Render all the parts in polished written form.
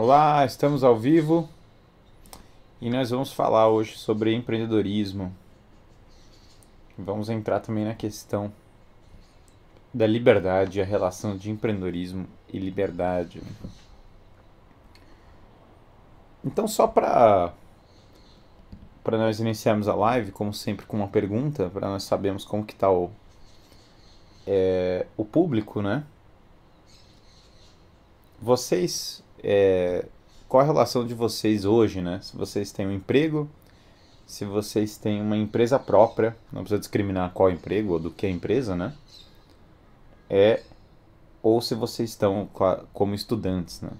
Olá, estamos ao vivo e nós vamos falar hoje sobre empreendedorismo. Vamos entrar também na questão da liberdade, a relação de empreendedorismo e liberdade. Então, só para nós iniciarmos a live, como sempre, com uma pergunta, para nós sabermos como que está o público, né? Vocês... qual a relação de vocês hoje, né? Se vocês têm um emprego, se vocês têm uma empresa própria, não precisa discriminar qual emprego ou do que é empresa, né? Ou se vocês estão como estudantes, né?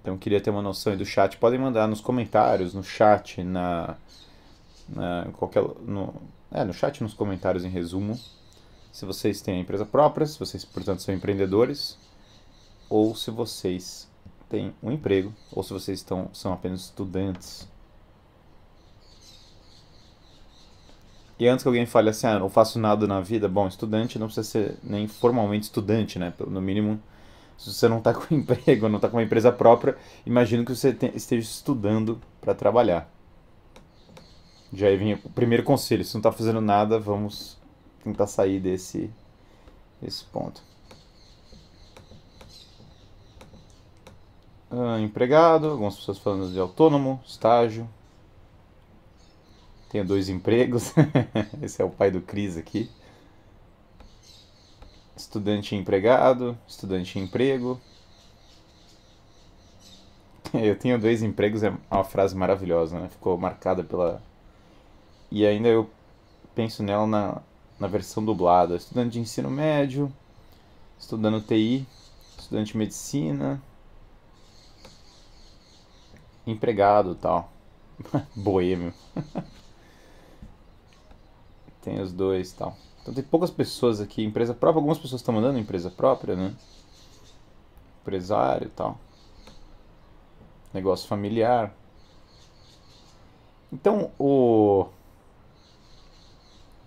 Então, queria ter uma noção aí do chat. Podem mandar nos comentários, no chat, no chat, nos comentários, em resumo. Se vocês têm a empresa própria, se vocês, portanto, são empreendedores, ou se vocês têm um emprego, ou se vocês são apenas estudantes. E antes que alguém fale assim, ah, não faço nada na vida, bom, estudante não precisa ser nem formalmente estudante, né? No mínimo, se você não está com emprego, não está com uma empresa própria, imagino que você esteja estudando para trabalhar. Já aí vem o primeiro conselho, se não está fazendo nada, vamos tentar sair desse ponto. Empregado, algumas pessoas falando de autônomo, estágio. Tenho dois empregos. Esse é o pai do Cris aqui. Estudante e empregado, estudante e emprego. Eu tenho dois empregos é uma frase maravilhosa, né? Ficou marcada pela... E ainda eu penso nela na versão dublada. Estudante de ensino médio, estudando TI, estudante de medicina... empregado e tal. Boêmio. Tem os dois e tal. Então tem poucas pessoas aqui. Empresa própria. Algumas pessoas estão mandando empresa própria, né? Empresário e tal. Negócio familiar. Então o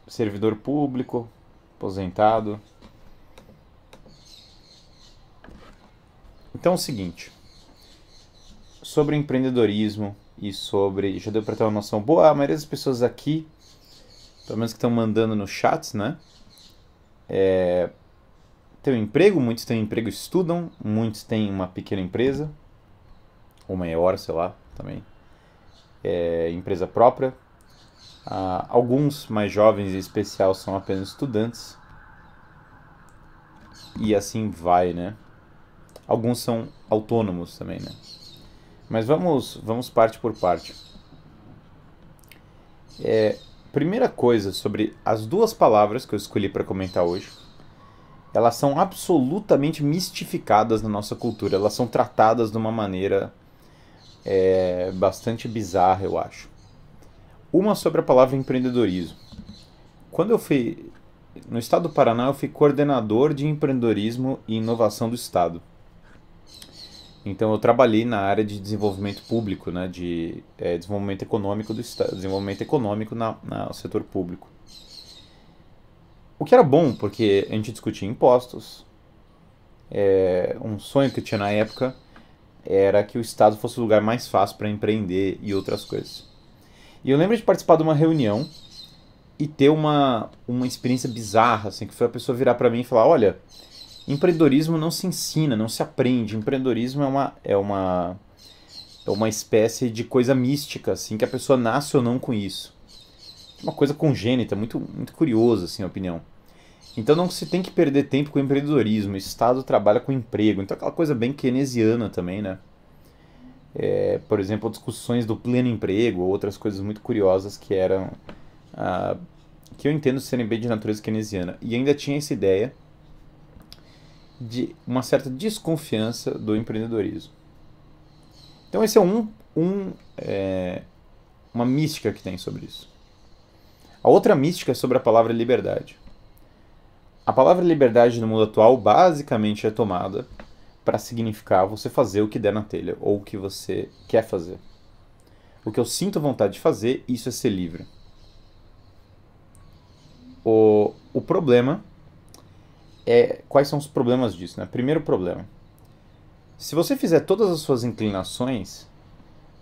servidor público, aposentado. Então é o seguinte. Sobre empreendedorismo e sobre... Já deu para ter uma noção boa. A maioria das pessoas aqui, pelo menos que estão mandando no chat, né? Tem um emprego, muitos têm emprego e estudam. Muitos têm uma pequena empresa. Ou maior, sei lá, também. Empresa própria. Alguns mais jovens, em especial, são apenas estudantes. E assim vai, né? Alguns são autônomos também, né? Mas vamos parte por parte. Primeira coisa sobre as duas palavras que eu escolhi para comentar hoje. Elas são absolutamente mistificadas na nossa cultura. Elas são tratadas de uma maneira bastante bizarra, eu acho. Uma sobre a palavra empreendedorismo. Quando eu fui... No estado do Paraná, eu fui coordenador de empreendedorismo e inovação do estado. Então, eu trabalhei na área de desenvolvimento público, né? De desenvolvimento econômico do Estado, desenvolvimento econômico no setor público. O que era bom, porque a gente discutia impostos. Um sonho que eu tinha na época era que o Estado fosse o lugar mais fácil para empreender e outras coisas. E eu lembro de participar de uma reunião e ter uma experiência bizarra, assim, que foi a pessoa virar para mim e falar, olha... Empreendedorismo não se ensina, não se aprende. Empreendedorismo é uma espécie de coisa mística, assim, que a pessoa nasce ou não com isso. Uma coisa congênita, muito, muito curiosa, assim, a opinião. Então não se tem que perder tempo com empreendedorismo. O Estado trabalha com emprego. Então aquela coisa bem keynesiana também, né? Por exemplo, discussões do pleno emprego, outras coisas muito curiosas que eram... que eu entendo serem bem de natureza keynesiana. E ainda tinha essa ideia... de uma certa desconfiança do empreendedorismo. Então esse é uma mística que tem sobre isso. A outra mística é sobre a palavra liberdade. A palavra liberdade no mundo atual basicamente é tomada para significar você fazer o que der na telha, ou o que você quer fazer. O que eu sinto vontade de fazer, isso é ser livre. O problema... quais são os problemas disso, né? Primeiro problema. Se você fizer todas as suas inclinações,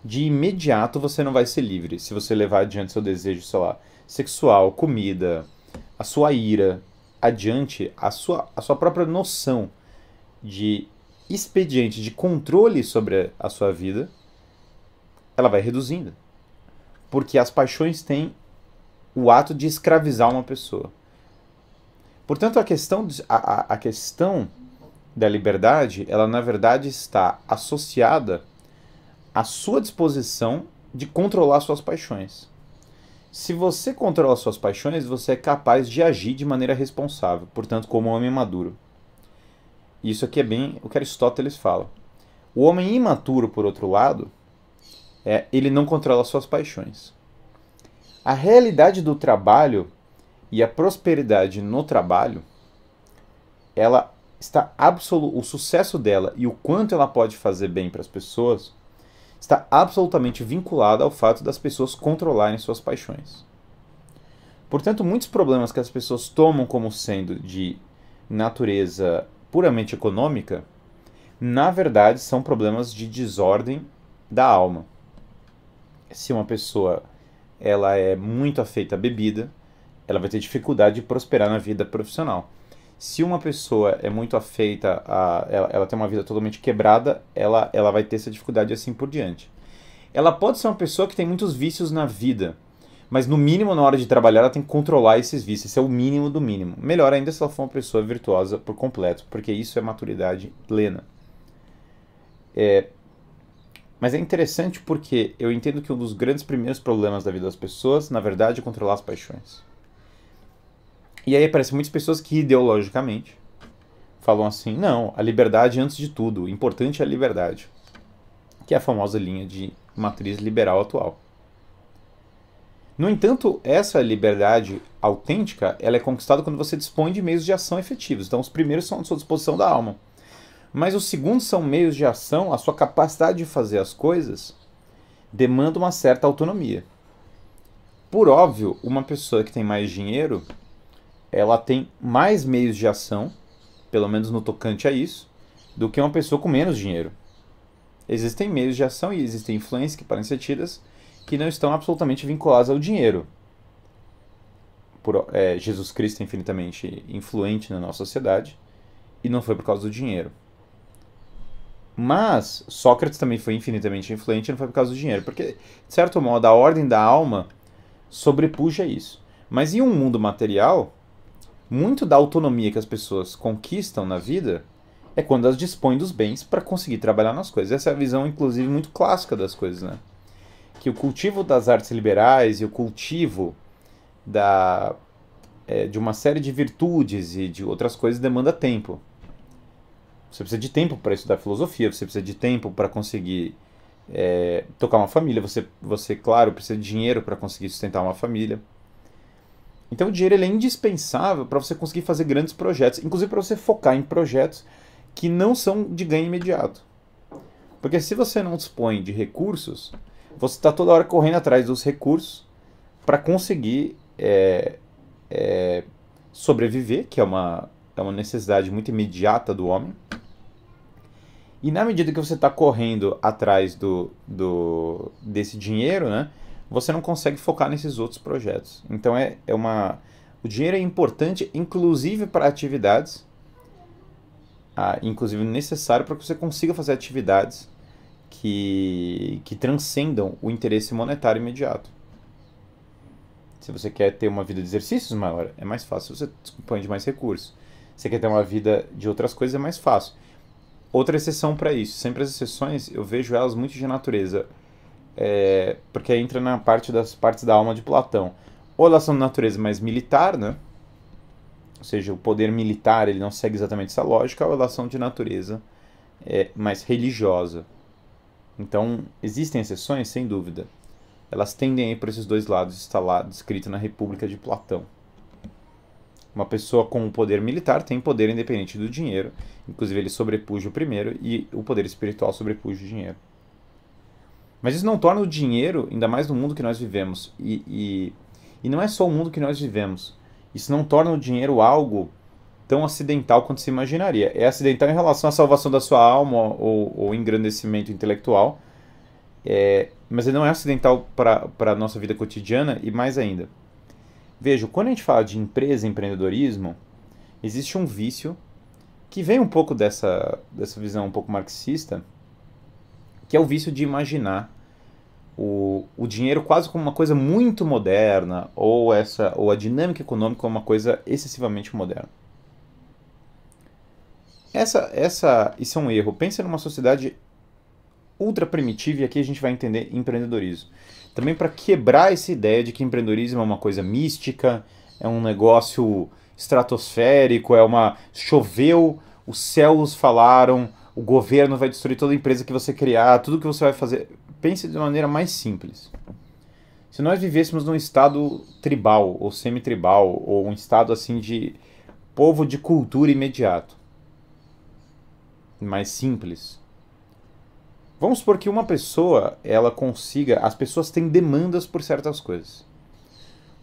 de imediato você não vai ser livre. Se você levar adiante seu desejo, sei lá, sexual, comida, a sua ira, adiante a sua própria noção de expediente, de controle sobre a sua vida, ela vai reduzindo. Porque as paixões têm o ato de escravizar uma pessoa. Portanto, a questão da liberdade, ela na verdade está associada à sua disposição de controlar suas paixões. Se você controla suas paixões, você é capaz de agir de maneira responsável, portanto, como um homem maduro. Isso aqui é bem o que Aristóteles fala. O homem imaturo, por outro lado, ele não controla suas paixões. A realidade do trabalho e a prosperidade no trabalho, ela está absoluto, o sucesso dela e o quanto ela pode fazer bem para as pessoas está absolutamente vinculada ao fato das pessoas controlarem suas paixões. Portanto, muitos problemas que as pessoas tomam como sendo de natureza puramente econômica, na verdade são problemas de desordem da alma. Se uma pessoa ela é muito afeita à bebida, ela vai ter dificuldade de prosperar na vida profissional. Se uma pessoa é muito afeita, ela tem uma vida totalmente quebrada, ela vai ter essa dificuldade assim por diante. Ela pode ser uma pessoa que tem muitos vícios na vida, mas no mínimo na hora de trabalhar ela tem que controlar esses vícios, isso é o mínimo do mínimo. Melhor ainda se ela for uma pessoa virtuosa por completo, porque isso é maturidade plena. Mas é interessante porque eu entendo que um dos grandes primeiros problemas da vida das pessoas, na verdade, é controlar as paixões. E aí aparecem muitas pessoas que ideologicamente falam assim, não, a liberdade antes de tudo, o importante é a liberdade, que é a famosa linha de matriz liberal atual. No entanto, essa liberdade autêntica, ela é conquistada quando você dispõe de meios de ação efetivos. Então os primeiros são à sua disposição da alma. Mas os segundos são meios de ação, a sua capacidade de fazer as coisas demanda uma certa autonomia. Por óbvio, uma pessoa que tem mais dinheiro, ela tem mais meios de ação, pelo menos no tocante a isso, do que uma pessoa com menos dinheiro. Existem meios de ação e existem influências que parecem ser tidas que não estão absolutamente vinculadas ao dinheiro. Jesus Cristo é infinitamente influente na nossa sociedade e não foi por causa do dinheiro. Mas Sócrates também foi infinitamente influente e não foi por causa do dinheiro, porque, de certo modo, a ordem da alma sobrepuja isso. Mas em um mundo material, muito da autonomia que as pessoas conquistam na vida é quando elas dispõem dos bens para conseguir trabalhar nas coisas. Essa é a visão, inclusive, muito clássica das coisas, né? Que o cultivo das artes liberais e o cultivo de uma série de virtudes e de outras coisas demanda tempo. Você precisa de tempo para estudar filosofia, você precisa de tempo para conseguir tocar uma família, você, claro, precisa de dinheiro para conseguir sustentar uma família. Então o dinheiro ele é indispensável para você conseguir fazer grandes projetos, inclusive para você focar em projetos que não são de ganho imediato. Porque se você não dispõe de recursos, você está toda hora correndo atrás dos recursos para conseguir sobreviver, que é uma necessidade muito imediata do homem. E na medida que você está correndo atrás desse dinheiro, né, você não consegue focar nesses outros projetos. Então o dinheiro é importante, inclusive para atividades, inclusive necessário para que você consiga fazer atividades que transcendam o interesse monetário imediato. Se você quer ter uma vida de exercícios maior, é mais fácil, você dispõe de mais recursos. Você quer ter uma vida de outras coisas, é mais fácil. Outra exceção para isso, sempre as exceções, eu vejo elas muito de natureza, porque entra na parte das partes da alma de Platão. Ou elas são de natureza mais militar, né? Ou seja, o poder militar ele não segue exatamente essa lógica, ou elas são de natureza mais religiosa. Então, existem exceções, sem dúvida. Elas tendem a ir para esses dois lados, está lá descrito na República de Platão. Uma pessoa com um poder militar tem poder independente do dinheiro, inclusive ele sobrepuja o primeiro e o poder espiritual sobrepuja o dinheiro. Mas isso não torna o dinheiro, ainda mais no mundo que nós vivemos, e não é só o mundo que nós vivemos, isso não torna o dinheiro algo tão acidental quanto se imaginaria. É acidental em relação à salvação da sua alma ou engrandecimento intelectual, mas ele não é acidental para a nossa vida cotidiana e mais ainda. Veja, quando a gente fala de empresa e empreendedorismo, existe um vício que vem um pouco dessa visão um pouco marxista, que é o vício de imaginar o dinheiro quase como uma coisa muito moderna, ou a dinâmica econômica como uma coisa excessivamente moderna. Isso é um erro. Pensa numa sociedade ultra primitiva, e aqui a gente vai entender empreendedorismo. Também para quebrar essa ideia de que empreendedorismo é uma coisa mística, é um negócio estratosférico, choveu, os céus falaram, o governo vai destruir toda a empresa que você criar, tudo que você vai fazer. Pense de uma maneira mais simples. Se nós vivêssemos num estado tribal ou semi-tribal, ou um estado assim de povo de cultura imediato, mais simples. Vamos supor que uma pessoa, ela consiga... As pessoas têm demandas por certas coisas.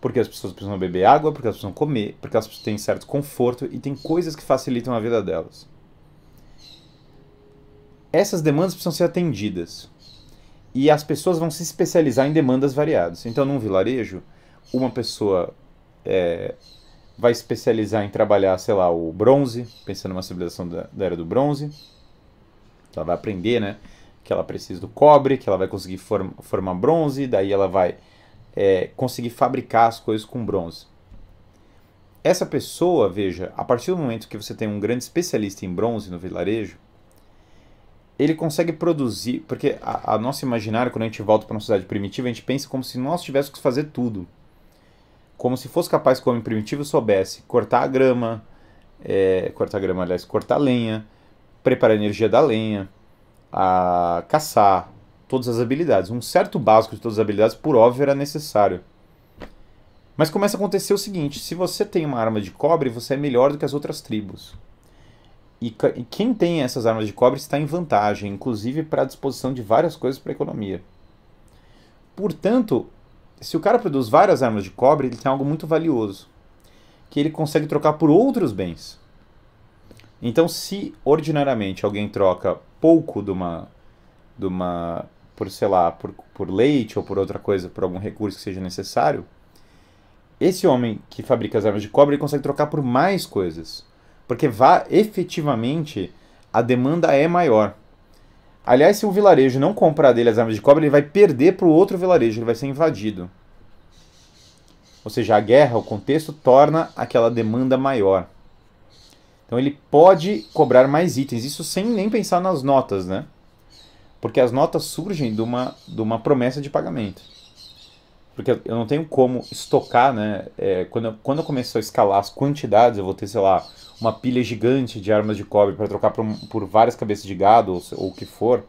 Porque as pessoas precisam beber água, porque elas precisam comer, porque elas têm certo conforto e tem coisas que facilitam a vida delas. Essas demandas precisam ser atendidas. E as pessoas vão se especializar em demandas variadas. Então, num vilarejo, uma pessoa vai especializar em trabalhar, sei lá, o bronze, pensando numa civilização da era do bronze. Ela vai aprender, né, que ela precisa do cobre, que ela vai conseguir formar bronze, daí ela vai conseguir fabricar as coisas com bronze. Essa pessoa, veja, a partir do momento que você tem um grande especialista em bronze no vilarejo, ele consegue produzir, porque a nossa imaginário, quando a gente volta para uma sociedade primitiva, a gente pensa como se nós tivéssemos que fazer tudo. Como se fosse capaz que o homem primitivo soubesse cortar a grama, cortar a lenha, preparar a energia da lenha, a caçar, todas as habilidades. Um certo básico de todas as habilidades, por óbvio, era necessário. Mas começa a acontecer o seguinte, se você tem uma arma de cobre, você é melhor do que as outras tribos. E quem tem essas armas de cobre está em vantagem, inclusive para a disposição de várias coisas para a economia. Portanto, se o cara produz várias armas de cobre, ele tem algo muito valioso, que ele consegue trocar por outros bens. Então, se ordinariamente alguém troca pouco por leite ou por outra coisa, por algum recurso que seja necessário, esse homem que fabrica as armas de cobre, ele consegue trocar por mais coisas. Porque efetivamente a demanda é maior. Aliás, se um vilarejo não comprar dele as armas de cobre, ele vai perder para o outro vilarejo, ele vai ser invadido. Ou seja, a guerra, o contexto, torna aquela demanda maior. Então ele pode cobrar mais itens, isso sem nem pensar nas notas, né? Porque as notas surgem de uma promessa de pagamento. Porque eu não tenho como estocar, né? Quando eu começar a escalar as quantidades, eu vou ter, sei lá, uma pilha gigante de armas de cobre para trocar por várias cabeças de gado ou o que for.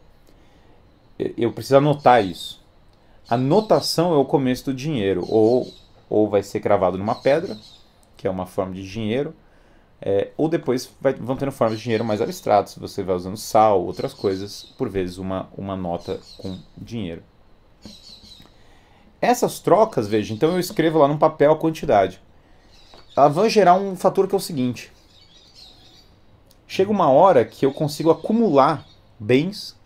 Eu preciso anotar isso. A notação é o começo do dinheiro. Ou vai ser cravado numa pedra, que é uma forma de dinheiro, ou depois vão tendo formas de dinheiro mais abstratas. Você vai usando sal, outras coisas, por vezes uma nota com dinheiro. Essas trocas, veja, então eu escrevo lá num papel a quantidade. Elas vão gerar um fator que é o seguinte. Chega uma hora que eu consigo acumular bens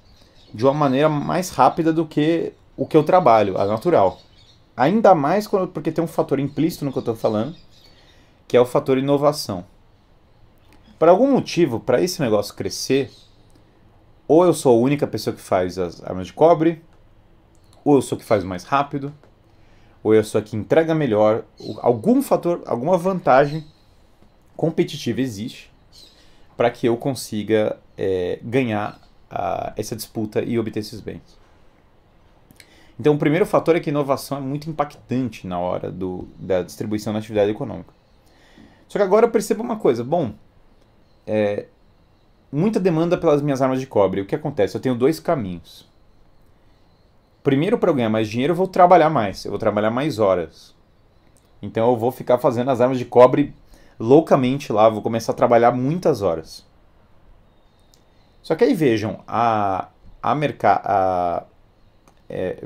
de uma maneira mais rápida do que o que eu trabalho, a natural. Ainda mais porque tem um fator implícito no que eu estou falando, que é o fator inovação. Por algum motivo, para esse negócio crescer, ou eu sou a única pessoa que faz as armas de cobre, ou eu sou a que faz mais rápido, ou eu sou a que entrega melhor, algum fator, alguma vantagem competitiva existe para que eu consiga ganhar essa disputa e obter esses bens. Então o primeiro fator é que a inovação é muito impactante na hora da distribuição da atividade econômica. Só que agora eu percebo uma coisa, muita demanda pelas minhas armas de cobre. O que acontece? Eu tenho dois caminhos. Primeiro, para eu ganhar mais dinheiro, eu vou trabalhar mais. Eu vou trabalhar mais horas. Então eu vou ficar fazendo as armas de cobre loucamente lá. Vou começar a trabalhar muitas horas. Só que aí vejam,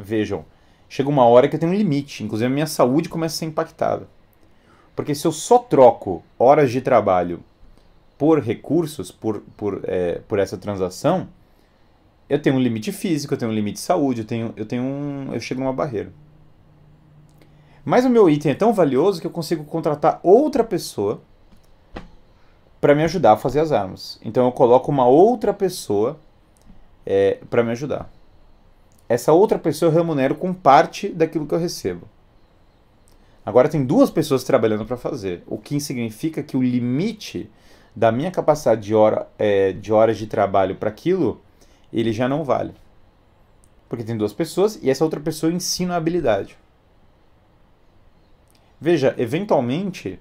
vejam, chega uma hora que eu tenho um limite. Inclusive a minha saúde começa a ser impactada. Porque se eu só troco horas de trabalho por recursos, por essa transação, eu tenho um limite físico, eu tenho um limite de saúde, eu chego a uma barreira. Mas o meu item é tão valioso que eu consigo contratar outra pessoa para me ajudar a fazer as armas. Então eu coloco uma outra pessoa para me ajudar. Essa outra pessoa eu remunero com parte daquilo que eu recebo. Agora tem duas pessoas trabalhando para fazer, o que significa que o limite da minha capacidade de horas de trabalho para aquilo, ele já não vale. Porque tem duas pessoas e essa outra pessoa ensina a habilidade. Veja, eventualmente,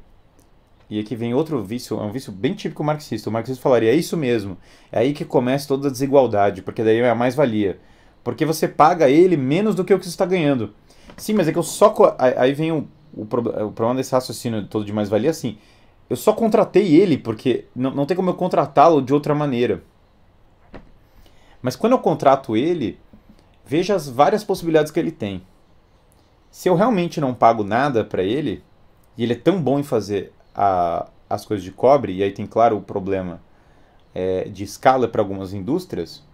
e aqui vem outro vício, é um vício bem típico marxista, o marxista falaria, é isso mesmo, é aí que começa toda a desigualdade, porque daí é a mais-valia. Porque você paga ele menos do que o que você está ganhando. Sim, mas é que eu só... Aí vem o problema desse raciocínio todo de mais-valia, assim, eu só contratei ele porque não tem como eu contratá-lo de outra maneira. Mas quando eu contrato ele, veja as várias possibilidades que ele tem. Se eu realmente não pago nada para ele, e ele é tão bom em fazer as coisas de cobre, e aí tem, claro, o problema de escala para algumas indústrias,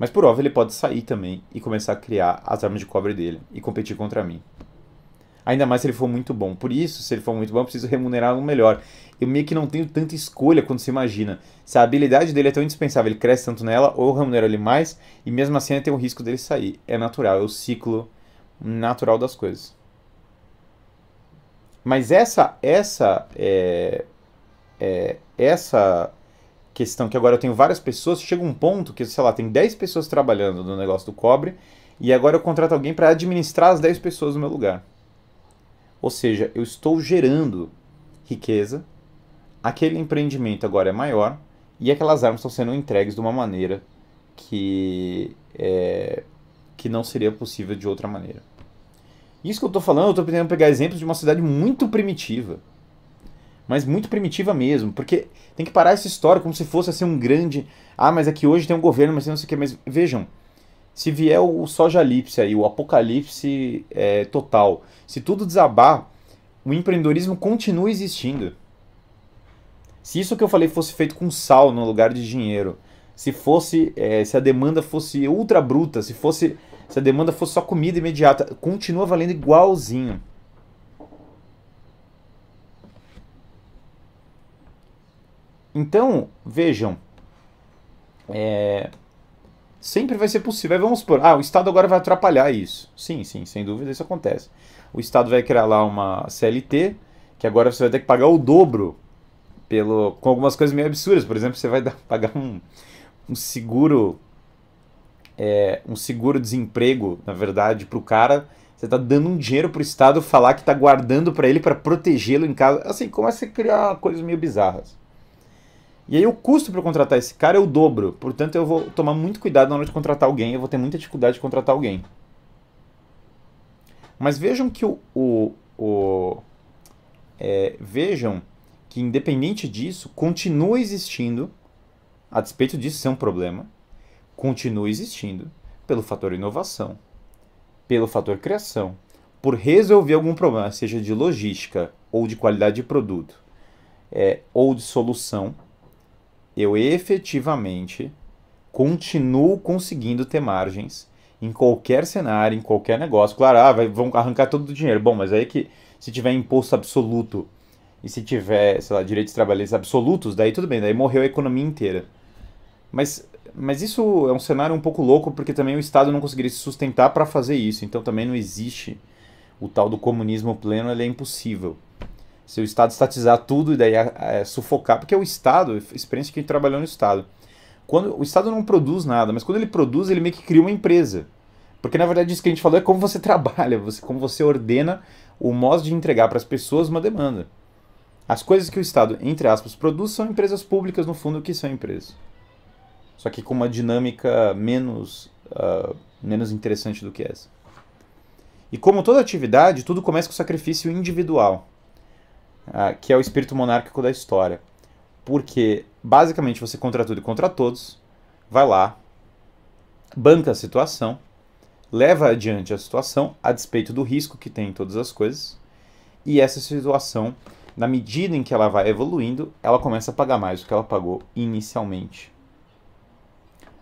mas por óbvio ele pode sair também e começar a criar as armas de cobre dele e competir contra mim. Ainda mais se ele for muito bom. Por isso, se ele for muito bom, eu preciso remunerá-lo melhor. Eu meio que não tenho tanta escolha quando se imagina. Se a habilidade dele é tão indispensável, ele cresce tanto nela, ou eu remunero ele mais, e mesmo assim tem o risco dele sair. É natural, é o ciclo natural das coisas. Mas essa questão que agora eu tenho várias pessoas, chega um ponto que, sei lá, tem 10 pessoas trabalhando no negócio do cobre, e agora eu contrato alguém para administrar as 10 pessoas no meu lugar. Ou seja, eu estou gerando riqueza, aquele empreendimento agora é maior e aquelas armas estão sendo entregues de uma maneira que não seria possível de outra maneira. Isso que eu estou falando, eu estou tentando pegar exemplos de uma cidade muito primitiva, mas muito primitiva mesmo, porque tem que parar essa história como se fosse assim um grande... Ah, mas é que hoje tem um governo, mas não sei o que, mas vejam... Se vier o sojalipse aí, o apocalipse total, se tudo desabar, o empreendedorismo continua existindo. Se isso que eu falei fosse feito com sal no lugar de dinheiro, se a demanda fosse ultra bruta, se a demanda fosse só comida imediata, continua valendo igualzinho. Então, vejam... Sempre vai ser possível. Aí vamos supor, o Estado agora vai atrapalhar isso. Sim, sem dúvida isso acontece. O Estado vai criar lá uma CLT, que agora você vai ter que pagar o dobro, com algumas coisas meio absurdas. Por exemplo, você vai pagar um seguro, um seguro-desemprego, na verdade, para o cara. Você está dando um dinheiro para o Estado falar que está guardando para ele, para protegê-lo em casa. Assim, começa a criar coisas meio bizarras. E aí o custo para contratar esse cara é o dobro. Portanto, eu vou tomar muito cuidado na hora de contratar alguém. Eu vou ter muita dificuldade de contratar alguém. Mas vejam que vejam que, independente disso, continua existindo, a despeito disso ser um problema, continua existindo pelo fator inovação, pelo fator criação, por resolver algum problema, seja de logística ou de qualidade de produto, ou de solução. Eu efetivamente continuo conseguindo ter margens em qualquer cenário, em qualquer negócio. Claro, vão arrancar todo o dinheiro. Bom, mas aí que se tiver imposto absoluto e se tiver, sei lá, direitos trabalhistas absolutos, daí tudo bem, daí morreu a economia inteira. Mas isso é um cenário um pouco louco, porque também o Estado não conseguiria se sustentar para fazer isso. Então também não existe o tal do comunismo pleno, ele é impossível. Se o Estado estatizar tudo e daí sufocar, porque o Estado, experiência que trabalhou no Estado, quando o Estado não produz nada, mas quando ele produz, ele meio que cria uma empresa. Porque na verdade isso que a gente falou é como você trabalha, como você ordena o modo de entregar para as pessoas uma demanda. As coisas que o Estado, entre aspas, produz são empresas públicas, no fundo, que são empresas. Só que com uma dinâmica menos interessante do que essa. E como toda atividade, tudo começa com sacrifício individual. Que é o espírito monárquico da história. Porque, basicamente, você contra tudo e contra todos, vai lá, banca a situação, leva adiante a situação, a despeito do risco que tem em todas as coisas, e essa situação na medida em que ela vai evoluindo, ela começa a pagar mais do que ela pagou inicialmente.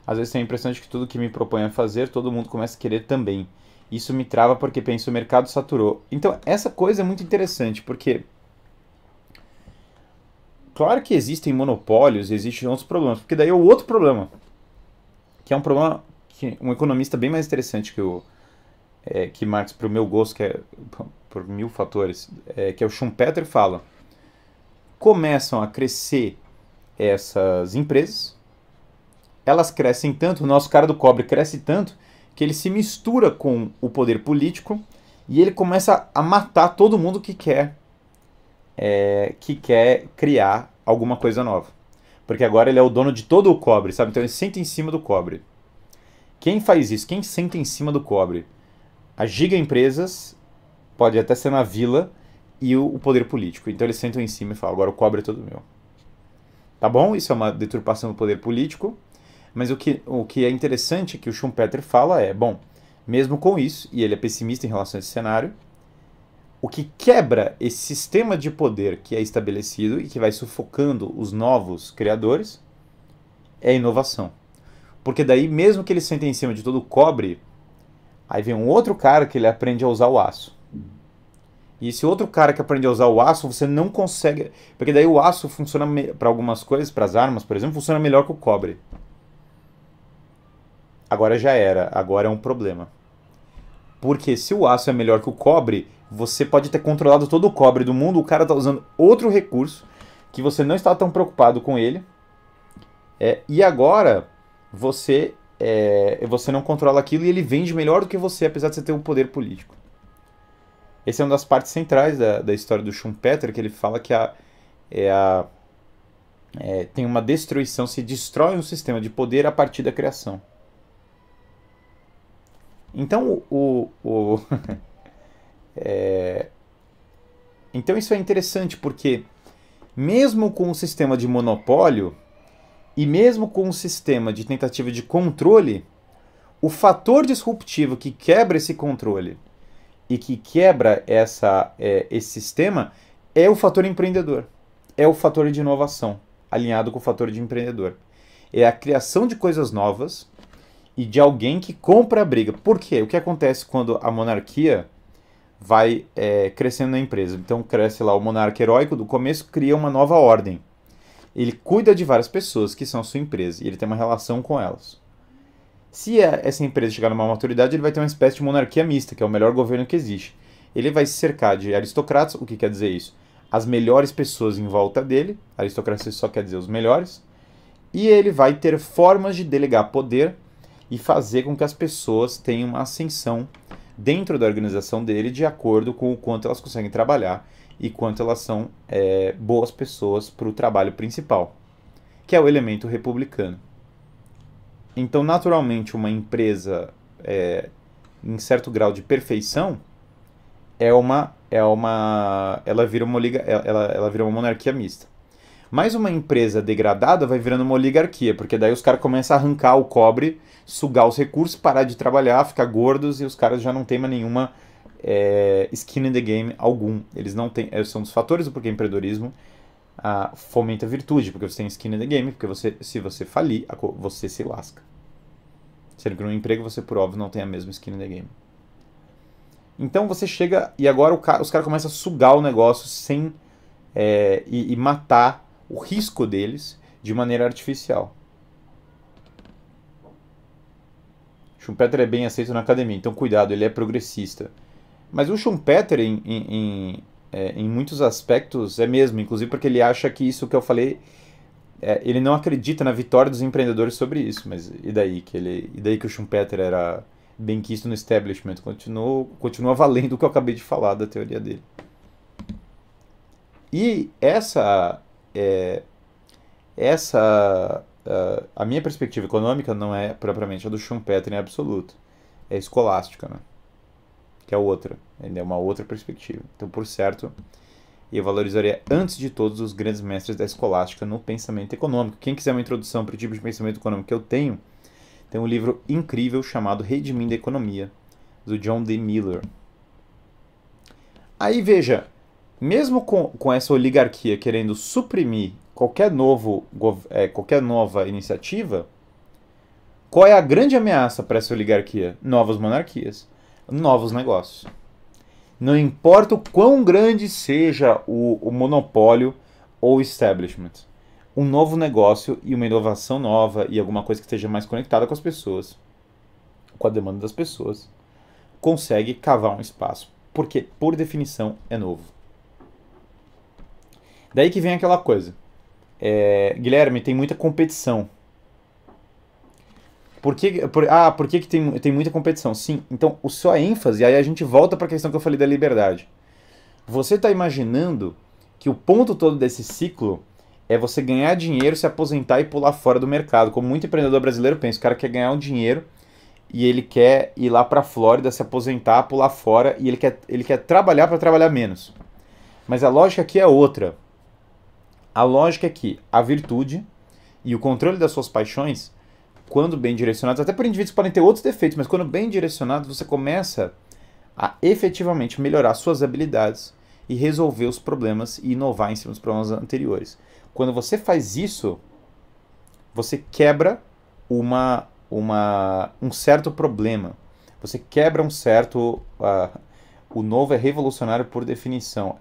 Às vezes tem a impressão de que tudo que me propõe a fazer, todo mundo começa a querer também. Isso me trava porque penso o mercado saturou. Então, essa coisa é muito interessante, porque... claro que existem monopólios, existem outros problemas, porque daí é o outro problema, que é um problema que um economista bem mais interessante que o que Marx, para o meu gosto, que é por mil fatores, que é o Schumpeter, fala. Começam a crescer essas empresas, elas crescem tanto, o nosso cara do cobre cresce tanto, que ele se mistura com o poder político e ele começa a matar todo mundo que quer criar alguma coisa nova. Porque agora ele é o dono de todo o cobre, sabe? Então ele senta em cima do cobre. Quem faz isso? Quem senta em cima do cobre? As gigaempresas, pode até ser na vila, e o poder político. Então eles sentam em cima e falam, agora o cobre é todo meu. Tá bom? Isso é uma deturpação do poder político. Mas o que é interessante que o Schumpeter fala é, bom, mesmo com isso, e ele é pessimista em relação a esse cenário, o que quebra esse sistema de poder que é estabelecido e que vai sufocando os novos criadores é a inovação. Porque daí, mesmo que ele sente em cima de todo o cobre, aí vem um outro cara que ele aprende a usar o aço. E esse outro cara que aprende a usar o aço, você não consegue... porque daí o aço funciona para algumas coisas, para as armas, por exemplo, funciona melhor que o cobre. Agora já era, agora é um problema. Porque se o aço é melhor que o cobre... você pode ter controlado todo o cobre do mundo, o cara está usando outro recurso que você não está tão preocupado com ele. E agora você não controla aquilo e ele vende melhor do que você, apesar de você ter um poder político. Essa é uma das partes centrais da história do Schumpeter, que ele fala que tem uma destruição, se destrói um sistema de poder a partir da criação. Então Então isso é interessante, porque mesmo com o sistema de monopólio e mesmo com o sistema de tentativa de controle, o fator disruptivo que quebra esse controle e que quebra esse sistema é o fator empreendedor, é o fator de inovação, alinhado com o fator de empreendedor. É a criação de coisas novas e de alguém que compra a briga. Por quê? O que acontece quando a monarquia... vai crescendo na empresa. Então cresce lá o monarca heróico, do começo cria uma nova ordem. Ele cuida de várias pessoas que são sua empresa e ele tem uma relação com elas. Se essa empresa chegar numa maturidade, ele vai ter uma espécie de monarquia mista, que é o melhor governo que existe. Ele vai se cercar de aristocratas, o que quer dizer isso? As melhores pessoas em volta dele, aristocracia só quer dizer os melhores, e ele vai ter formas de delegar poder e fazer com que as pessoas tenham uma ascensão dentro da organização dele, de acordo com o quanto elas conseguem trabalhar e quanto elas são boas pessoas para o trabalho principal, que é o elemento republicano. Então, naturalmente, uma empresa em certo grau de perfeição ela vira uma monarquia mista. Mas uma empresa degradada vai virando uma oligarquia, porque daí os caras começam a arrancar o cobre, sugar os recursos, parar de trabalhar, ficar gordos, e os caras já não têm mais nenhuma skin in the game algum. Eles não têm, são dos fatores do porquê o empreendedorismo fomenta a virtude, porque você tem skin in the game, porque se você falir, você se lasca. Sendo que no emprego você, por óbvio, não tem a mesma skin in the game. Então você chega, e agora os caras começam a sugar o negócio sem e matar o risco deles de maneira artificial. Schumpeter é bem aceito na academia, então cuidado, ele é progressista. Mas o Schumpeter, em muitos aspectos, é mesmo, inclusive porque ele acha que isso que eu falei, ele não acredita na vitória dos empreendedores sobre isso, mas e daí que o Schumpeter era bem quisto no establishment? Continua valendo o que eu acabei de falar da teoria dele. E a minha perspectiva econômica não é propriamente a do Schumpeter em absoluto, é escolástica, né? Que é outra, é uma outra perspectiva. Então, por certo, eu valorizaria antes de todos os grandes mestres da escolástica no pensamento econômico. Quem quiser uma introdução para o tipo de pensamento econômico que eu tenho, tem um livro incrível chamado Redimindo a Economia, do John D. Miller. Aí veja, mesmo com essa oligarquia querendo suprimir qualquer nova iniciativa, qual é a grande ameaça para essa oligarquia? Novas monarquias, novos negócios. Não importa o quão grande seja o monopólio ou o establishment, um novo negócio e uma inovação nova e alguma coisa que esteja mais conectada com as pessoas, com a demanda das pessoas, consegue cavar um espaço, porque, por definição, é novo. Daí que vem aquela coisa. Guilherme, tem muita competição. Por que tem muita competição? Sim, então a sua ênfase, aí a gente volta para a questão que eu falei da liberdade. Você está imaginando que o ponto todo desse ciclo é você ganhar dinheiro, se aposentar e pular fora do mercado. Como muito empreendedor brasileiro pensa, o cara quer ganhar um dinheiro e ele quer ir lá para a Flórida, se aposentar, pular fora, e ele quer trabalhar para trabalhar menos. Mas a lógica aqui é outra. A lógica é que a virtude e o controle das suas paixões, quando bem direcionados, até por indivíduos podem ter outros defeitos, mas quando bem direcionados, você começa a efetivamente melhorar suas habilidades e resolver os problemas e inovar em cima dos problemas anteriores. Quando você faz isso, você quebra um certo problema. Você quebra um certo... o novo é revolucionário por definição.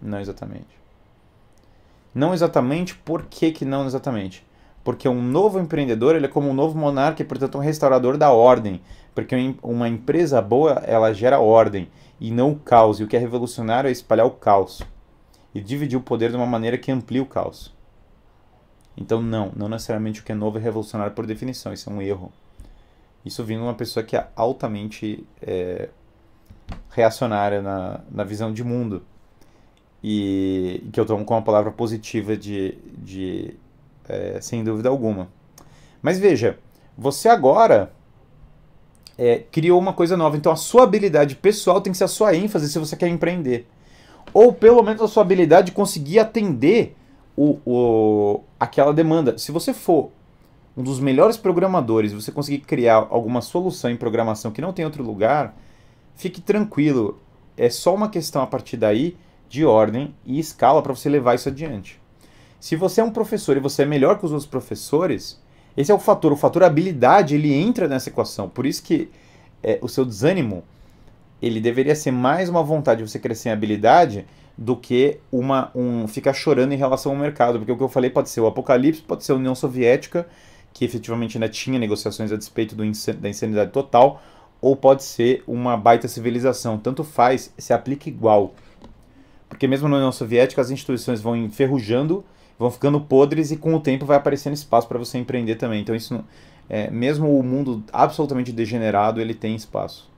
Não exatamente. Não exatamente, por que não exatamente? Porque um novo empreendedor, ele é como um novo monarca e, portanto, um restaurador da ordem. Porque uma empresa boa, ela gera ordem e não o caos. E o que é revolucionário é espalhar o caos e dividir o poder de uma maneira que amplie o caos. Então, não necessariamente o que é novo é revolucionário por definição. Isso é um erro. Isso vindo de uma pessoa que é altamente reacionária na visão de mundo. E que eu tomo como uma palavra positiva sem dúvida alguma. Mas veja, você agora criou uma coisa nova, então a sua habilidade pessoal tem que ser a sua ênfase se você quer empreender. Ou pelo menos a sua habilidade de conseguir atender aquela demanda. Se você for um dos melhores programadores, você conseguir criar alguma solução em programação que não tem outro lugar, fique tranquilo, é só uma questão a partir daí de ordem e escala para você levar isso adiante. Se você é um professor e você é melhor que os outros professores, esse é o fator habilidade, ele entra nessa equação. Por isso que o seu desânimo, ele deveria ser mais uma vontade de você crescer em habilidade do que ficar chorando em relação ao mercado. Porque o que eu falei pode ser o apocalipse, pode ser a União Soviética, que efetivamente ainda tinha negociações a despeito da insanidade total, ou pode ser uma baita civilização. Tanto faz, se aplica igual. Porque mesmo na União Soviética as instituições vão enferrujando, vão ficando podres e com o tempo vai aparecendo espaço para você empreender também. Então isso, mesmo o mundo absolutamente degenerado, ele tem espaço.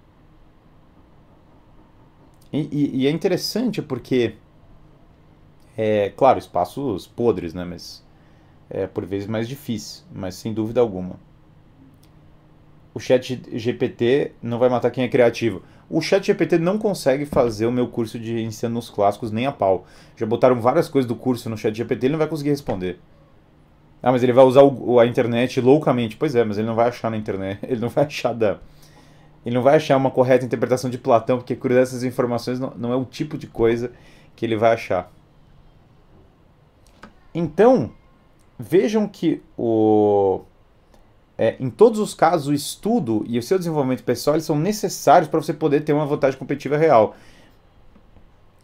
E é interessante porque, claro, espaços podres, né? Mas por vezes mais difícil, mas sem dúvida alguma. O ChatGPT não vai matar quem é criativo. O ChatGPT não consegue fazer o meu curso de ensino nos clássicos nem a pau. Já botaram várias coisas do curso no ChatGPT, ele não vai conseguir responder. Ah, mas ele vai usar a internet loucamente. Pois é, mas ele não vai achar na internet. Ele não vai achar uma correta interpretação de Platão, porque cruzar essas informações não é o tipo de coisa que ele vai achar. Então, vejam que em todos os casos, o estudo e o seu desenvolvimento pessoal, eles são necessários para você poder ter uma vantagem competitiva real.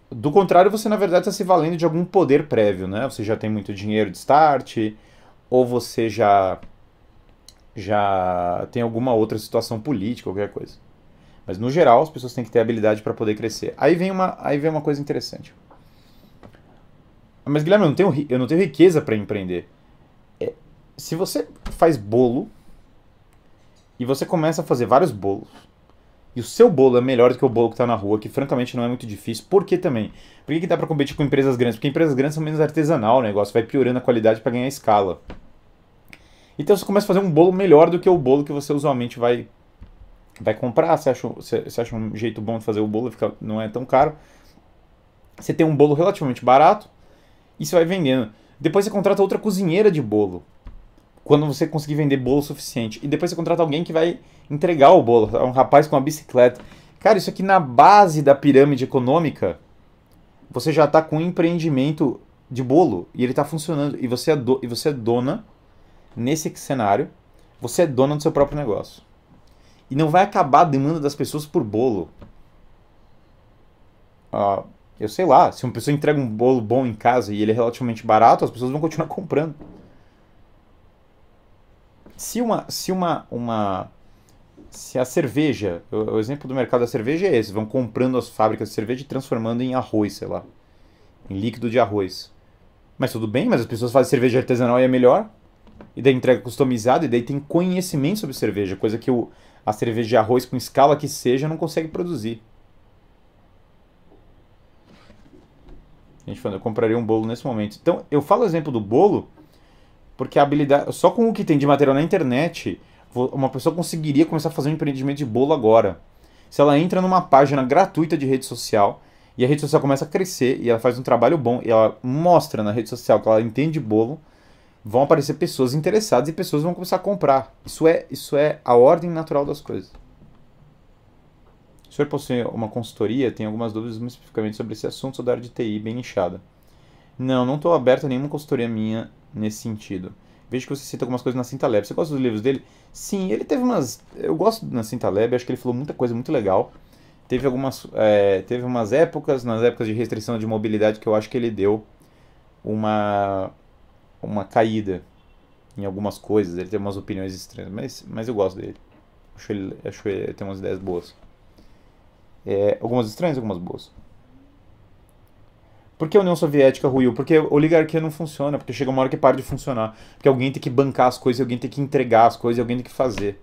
Do contrário, você, na verdade, está se valendo de algum poder prévio, né? Você já tem muito dinheiro de start, ou você já tem alguma outra situação política, qualquer coisa. Mas, no geral, as pessoas têm que ter habilidade para poder crescer. Aí vem uma coisa interessante. Mas, Guilherme, eu não tenho riqueza para empreender. Se você faz bolo, e você começa a fazer vários bolos, e o seu bolo é melhor do que o bolo que está na rua, que francamente não é muito difícil. Por que também? Por que dá para competir com empresas grandes? Porque empresas grandes são menos artesanal, o negócio vai piorando a qualidade para ganhar escala. Então você começa a fazer um bolo melhor do que o bolo que você usualmente vai comprar. Você acha um jeito bom de fazer o bolo, não é tão caro. Você tem um bolo relativamente barato e você vai vendendo. Depois você contrata outra cozinheira de bolo, quando você conseguir vender bolo suficiente. E depois você contrata alguém que vai entregar o bolo, um rapaz com uma bicicleta. Cara, isso aqui na base da pirâmide econômica você já está com um empreendimento de bolo e ele está funcionando. E você, você é dona, nesse cenário, você é dona do seu próprio negócio. E não vai acabar a demanda das pessoas por bolo. Eu sei lá, se uma pessoa entrega um bolo bom em casa e ele é relativamente barato, as pessoas vão continuar comprando. Se a cerveja, o exemplo do mercado da cerveja é esse, vão comprando as fábricas de cerveja e transformando em arroz, sei lá, em líquido de arroz. Mas tudo bem, mas as pessoas fazem cerveja artesanal e é melhor, e daí entrega customizado, e daí tem conhecimento sobre cerveja, coisa que a cerveja de arroz, com escala que seja, não consegue produzir. Gente, falando, eu compraria um bolo nesse momento. Então, eu falo o exemplo do bolo, porque a habilidade, só com o que tem de material na internet, uma pessoa conseguiria começar a fazer um empreendimento de bolo agora. Se ela entra numa página gratuita de rede social, e a rede social começa a crescer, e ela faz um trabalho bom, e ela mostra na rede social que ela entende bolo, vão aparecer pessoas interessadas e pessoas vão começar a comprar. Isso é a ordem natural das coisas. O senhor possui uma consultoria? Tem algumas dúvidas especificamente sobre esse assunto, sou da área de TI bem inchada. Não estou aberto a nenhuma consultoria minha nesse sentido. Vejo que você cita algumas coisas na Cintalab. Você gosta dos livros dele? Sim, ele teve umas... Eu gosto na Cintalab, acho que ele falou muita coisa muito legal. Teve algumas... teve umas épocas, nas épocas de restrição de mobilidade, que eu acho que ele deu uma caída em algumas coisas. Ele teve umas opiniões estranhas, mas eu gosto dele. Acho que ele tem umas ideias boas. Algumas estranhas, algumas boas. Por que a União Soviética ruiu? Porque a oligarquia não funciona, porque chega uma hora que para de funcionar. Porque alguém tem que bancar as coisas, alguém tem que entregar as coisas, alguém tem que fazer.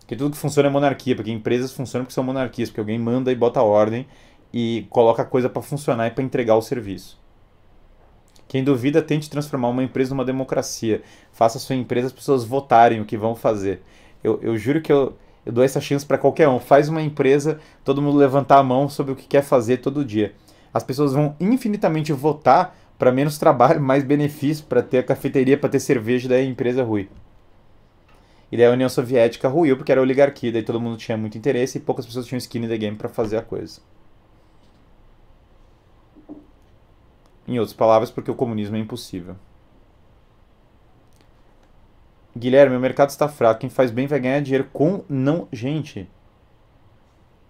Porque tudo que funciona é monarquia, porque empresas funcionam porque são monarquias, porque alguém manda e bota ordem e coloca a coisa para funcionar e para entregar o serviço. Quem duvida, tente transformar uma empresa numa democracia. Faça a sua empresa as pessoas votarem o que vão fazer. Eu juro que eu dou essa chance para qualquer um. Faz uma empresa, todo mundo levantar a mão sobre o que quer fazer todo dia. As pessoas vão infinitamente votar para menos trabalho, mais benefício, para ter a cafeteria, para ter cerveja, daí a empresa ruim. E daí a União Soviética ruiu porque era oligarquia, daí todo mundo tinha muito interesse e poucas pessoas tinham skin in the game para fazer a coisa. Em outras palavras, porque o comunismo é impossível. Guilherme, o mercado está fraco, quem faz bem vai ganhar dinheiro com... Não, gente,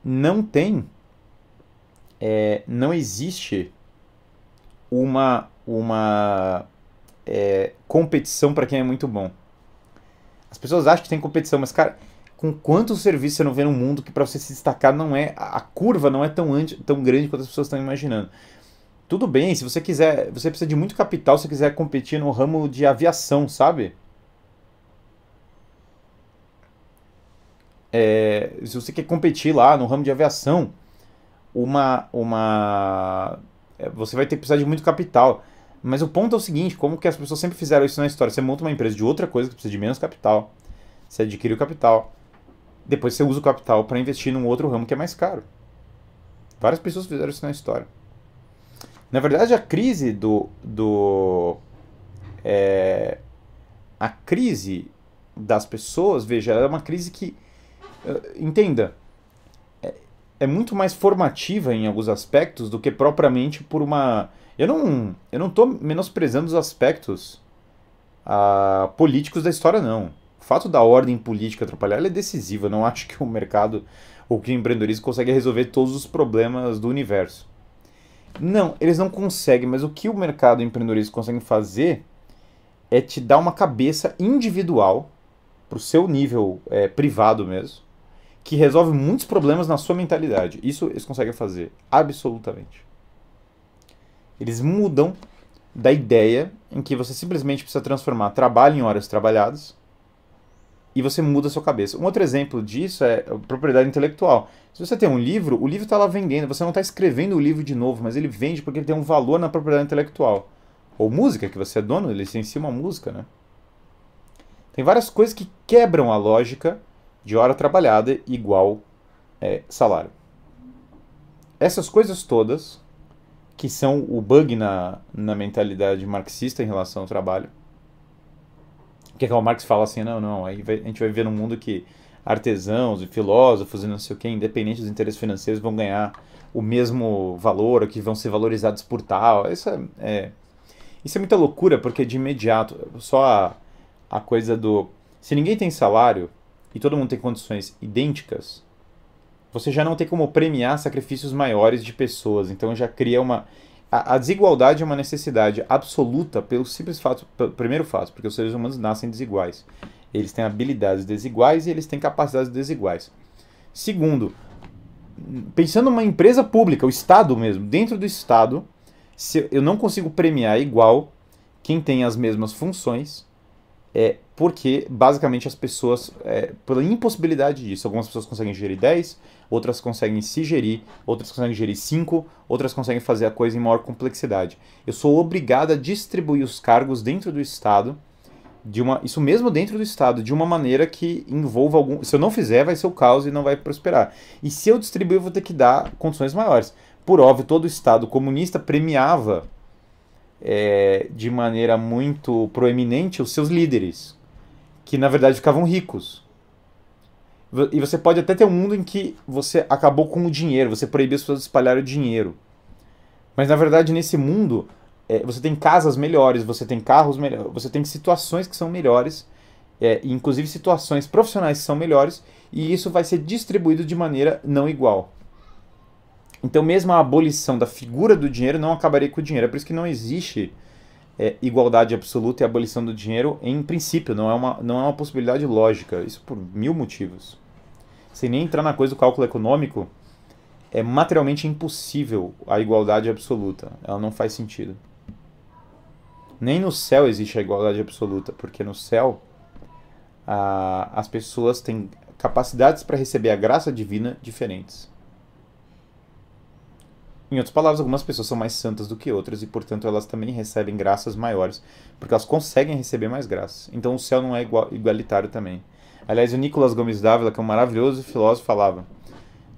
não tem... não existe uma competição para quem é muito bom. As pessoas acham que tem competição, mas, cara, com quantos serviços você não vê no mundo que para você se destacar não é... A curva não é tão grande quanto as pessoas estão imaginando. Tudo bem, se você quiser... Você precisa de muito capital se você quiser competir no ramo de aviação, sabe? Se você quer competir lá no ramo de aviação... Você vai ter que precisar de muito capital. Mas o ponto é o seguinte, como que as pessoas sempre fizeram isso na história? Você monta uma empresa de outra coisa que precisa de menos capital. Você adquire o capital. Depois você usa o capital para investir num outro ramo que é mais caro. Várias pessoas fizeram isso na história. Na verdade, a crise a crise das pessoas, veja, é uma crise que... Entenda... é muito mais formativa em alguns aspectos do que propriamente por uma... Eu não tô menosprezando os aspectos políticos da história, não. O fato da ordem política atrapalhar ela é decisiva. Eu não acho que o mercado ou que o empreendedorismo consegue resolver todos os problemas do universo. Não, eles não conseguem, mas o que o mercado e o empreendedorismo conseguem fazer é te dar uma cabeça individual pro seu nível privado mesmo, que resolve muitos problemas na sua mentalidade. Isso eles conseguem fazer, absolutamente. Eles mudam da ideia em que você simplesmente precisa transformar trabalho em horas trabalhadas e você muda a sua cabeça. Um outro exemplo disso é a propriedade intelectual. Se você tem um livro, o livro está lá vendendo, você não está escrevendo o livro de novo, mas ele vende porque ele tem um valor na propriedade intelectual. Ou música, que você é dono, ele licencia uma música, né? Tem várias coisas que quebram a lógica de hora trabalhada igual salário. Essas coisas todas, que são o bug na mentalidade marxista em relação ao trabalho, que o Marx fala assim, não, a gente vai ver num mundo que artesãos e filósofos e não sei o que, independente dos interesses financeiros, vão ganhar o mesmo valor, ou que vão ser valorizados por tal. Isso é muita loucura, porque de imediato, só a coisa do... Se ninguém tem salário e todo mundo tem condições idênticas, você já não tem como premiar sacrifícios maiores de pessoas. Então já cria uma... A desigualdade é uma necessidade absoluta pelo simples fato, pelo primeiro fato, porque os seres humanos nascem desiguais. Eles têm habilidades desiguais e eles têm capacidades desiguais. Segundo, pensando numa empresa pública, o Estado mesmo, dentro do Estado, se eu não consigo premiar igual quem tem as mesmas funções, porque basicamente as pessoas, pela impossibilidade disso, algumas pessoas conseguem gerir 10, outras conseguem se gerir, outras conseguem gerir 5, outras conseguem fazer a coisa em maior complexidade. Eu sou obrigado a distribuir os cargos dentro do Estado, isso mesmo dentro do Estado, de uma maneira que envolva algum... Se eu não fizer, vai ser o caos e não vai prosperar. E se eu distribuir, eu vou ter que dar condições maiores. Por óbvio, todo o Estado comunista premiava de maneira muito proeminente os seus líderes, que na verdade ficavam ricos. E você pode até ter um mundo em que você acabou com o dinheiro, você proibiu as pessoas de espalhar o dinheiro. Mas na verdade nesse mundo você tem casas melhores, você tem carros melhores, você tem situações que são melhores, inclusive situações profissionais que são melhores, e isso vai ser distribuído de maneira não igual. Então mesmo a abolição da figura do dinheiro não acabaria com o dinheiro. É por isso que não existe igualdade absoluta e a abolição do dinheiro, em princípio, não é uma possibilidade lógica. Isso por mil motivos. Sem nem entrar na coisa do cálculo econômico, é materialmente impossível a igualdade absoluta. Ela não faz sentido. Nem no céu existe a igualdade absoluta, porque no céu as pessoas têm capacidades para receber a graça divina diferentes. Em outras palavras, algumas pessoas são mais santas do que outras e, portanto, elas também recebem graças maiores, porque elas conseguem receber mais graças. Então, o céu não é igualitário também. Aliás, o Nicolas Gomes Dávila, que é um maravilhoso filósofo, falava: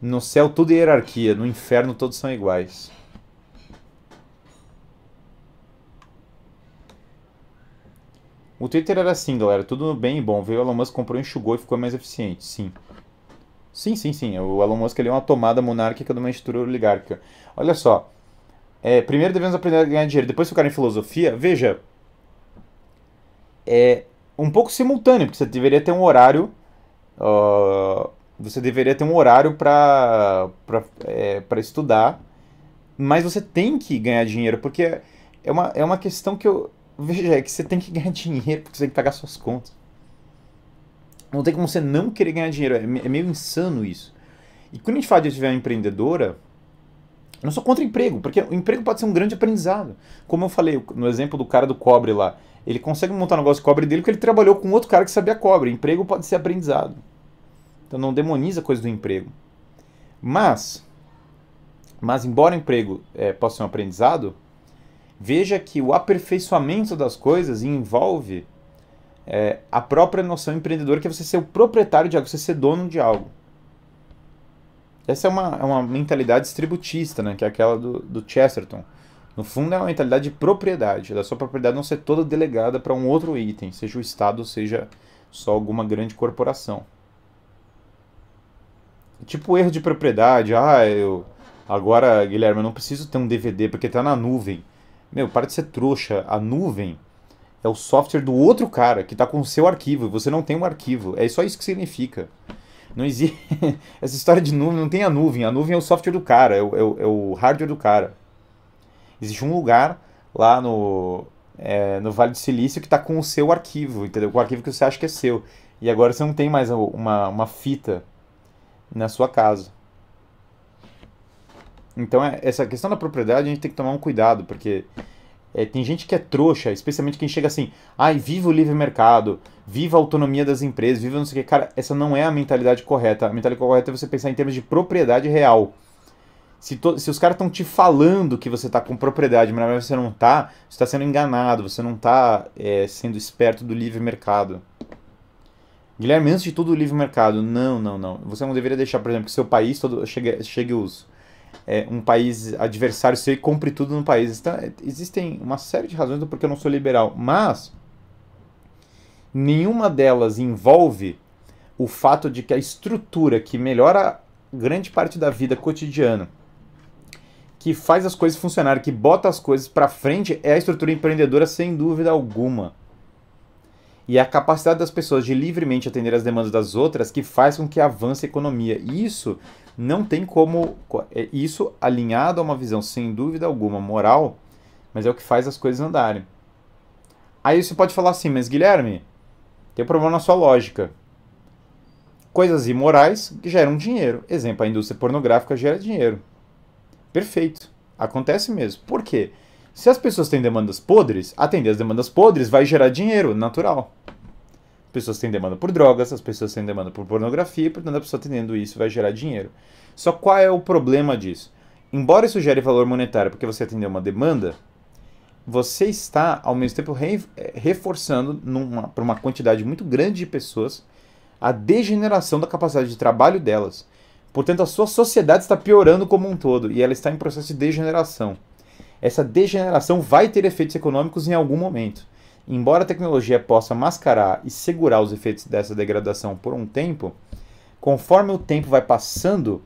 no céu tudo é hierarquia, no inferno todos são iguais. O Twitter era assim, galera, tudo bem e bom. Veio o Elon Musk, comprou, enxugou e ficou mais eficiente, sim. Sim. O Elon Musk ele é uma tomada monárquica de uma estrutura oligárquica. Olha só. Primeiro devemos aprender a ganhar dinheiro. Depois focar em filosofia. Veja. É um pouco simultâneo. Porque você deveria ter um horário. Você deveria ter um horário para estudar. Mas você tem que ganhar dinheiro. Porque é uma questão que eu... Veja, é que você tem que ganhar dinheiro. Porque você tem que pagar suas contas. Não tem como você não querer ganhar dinheiro. É meio insano isso. E quando a gente fala de atividade empreendedora, eu não sou contra emprego, porque o emprego pode ser um grande aprendizado. Como eu falei no exemplo do cara do cobre lá, ele consegue montar um negócio de cobre dele porque ele trabalhou com outro cara que sabia cobre. Emprego pode ser aprendizado. Então não demoniza a coisa do emprego. Mas embora o emprego possa ser um aprendizado, veja que o aperfeiçoamento das coisas envolve... a própria noção empreendedora, que é você ser o proprietário de algo, você ser dono de algo. Essa é uma mentalidade distributista, né? Que é aquela do Chesterton. No fundo, é uma mentalidade de propriedade, da sua propriedade não ser toda delegada para um outro item, seja o Estado, seja só alguma grande corporação. Tipo o erro de propriedade. Agora, Guilherme, eu não preciso ter um DVD porque está na nuvem. Meu, para de ser trouxa. A nuvem é o software do outro cara que está com o seu arquivo e você não tem um arquivo. É só isso que significa. Não existe essa história de nuvem, não tem a nuvem. A nuvem é o software do cara, é o hardware do cara. Existe um lugar lá no Vale do Silício que está com o seu arquivo, entendeu? Com o arquivo que você acha que é seu. E agora você não tem mais uma fita na sua casa. Então, essa questão da propriedade a gente tem que tomar um cuidado, porque... tem gente que é trouxa, especialmente quem chega assim: ai, viva o livre mercado, viva a autonomia das empresas, viva não sei o que. Cara, essa não é a mentalidade correta. A mentalidade correta é você pensar em termos de propriedade real. Se os caras estão te falando que você está com propriedade, mas você não está, você está sendo enganado, você não está sendo esperto do livre mercado. Guilherme, antes de tudo o livre mercado. Não. Você não deveria deixar, por exemplo, que seu país chegue um país adversário seu e compre tudo no país. Então, existem uma série de razões do porquê eu não sou liberal, mas nenhuma delas envolve o fato de que a estrutura que melhora grande parte da vida cotidiana, que faz as coisas funcionarem, que bota as coisas para frente, é a estrutura empreendedora sem dúvida alguma. E a capacidade das pessoas de livremente atender às demandas das outras que faz com que avance a economia. Isso não tem como... Isso alinhado a uma visão, sem dúvida alguma, moral, mas é o que faz as coisas andarem. Aí você pode falar assim, mas Guilherme, tem um problema na sua lógica. Coisas imorais geram dinheiro. Exemplo, a indústria pornográfica gera dinheiro. Perfeito. Acontece mesmo. Por quê? Se as pessoas têm demandas podres, atender as demandas podres vai gerar dinheiro, natural. As pessoas têm demanda por drogas, as pessoas têm demanda por pornografia, portanto a pessoa atendendo isso vai gerar dinheiro. Só qual é o problema disso? Embora isso gere valor monetário porque você atendeu uma demanda, você está ao mesmo tempo reforçando para uma quantidade muito grande de pessoas a degeneração da capacidade de trabalho delas. Portanto, a sua sociedade está piorando como um todo e ela está em processo de degeneração. Essa degeneração vai ter efeitos econômicos em algum momento. Embora a tecnologia possa mascarar e segurar os efeitos dessa degradação por um tempo, conforme o tempo vai passando,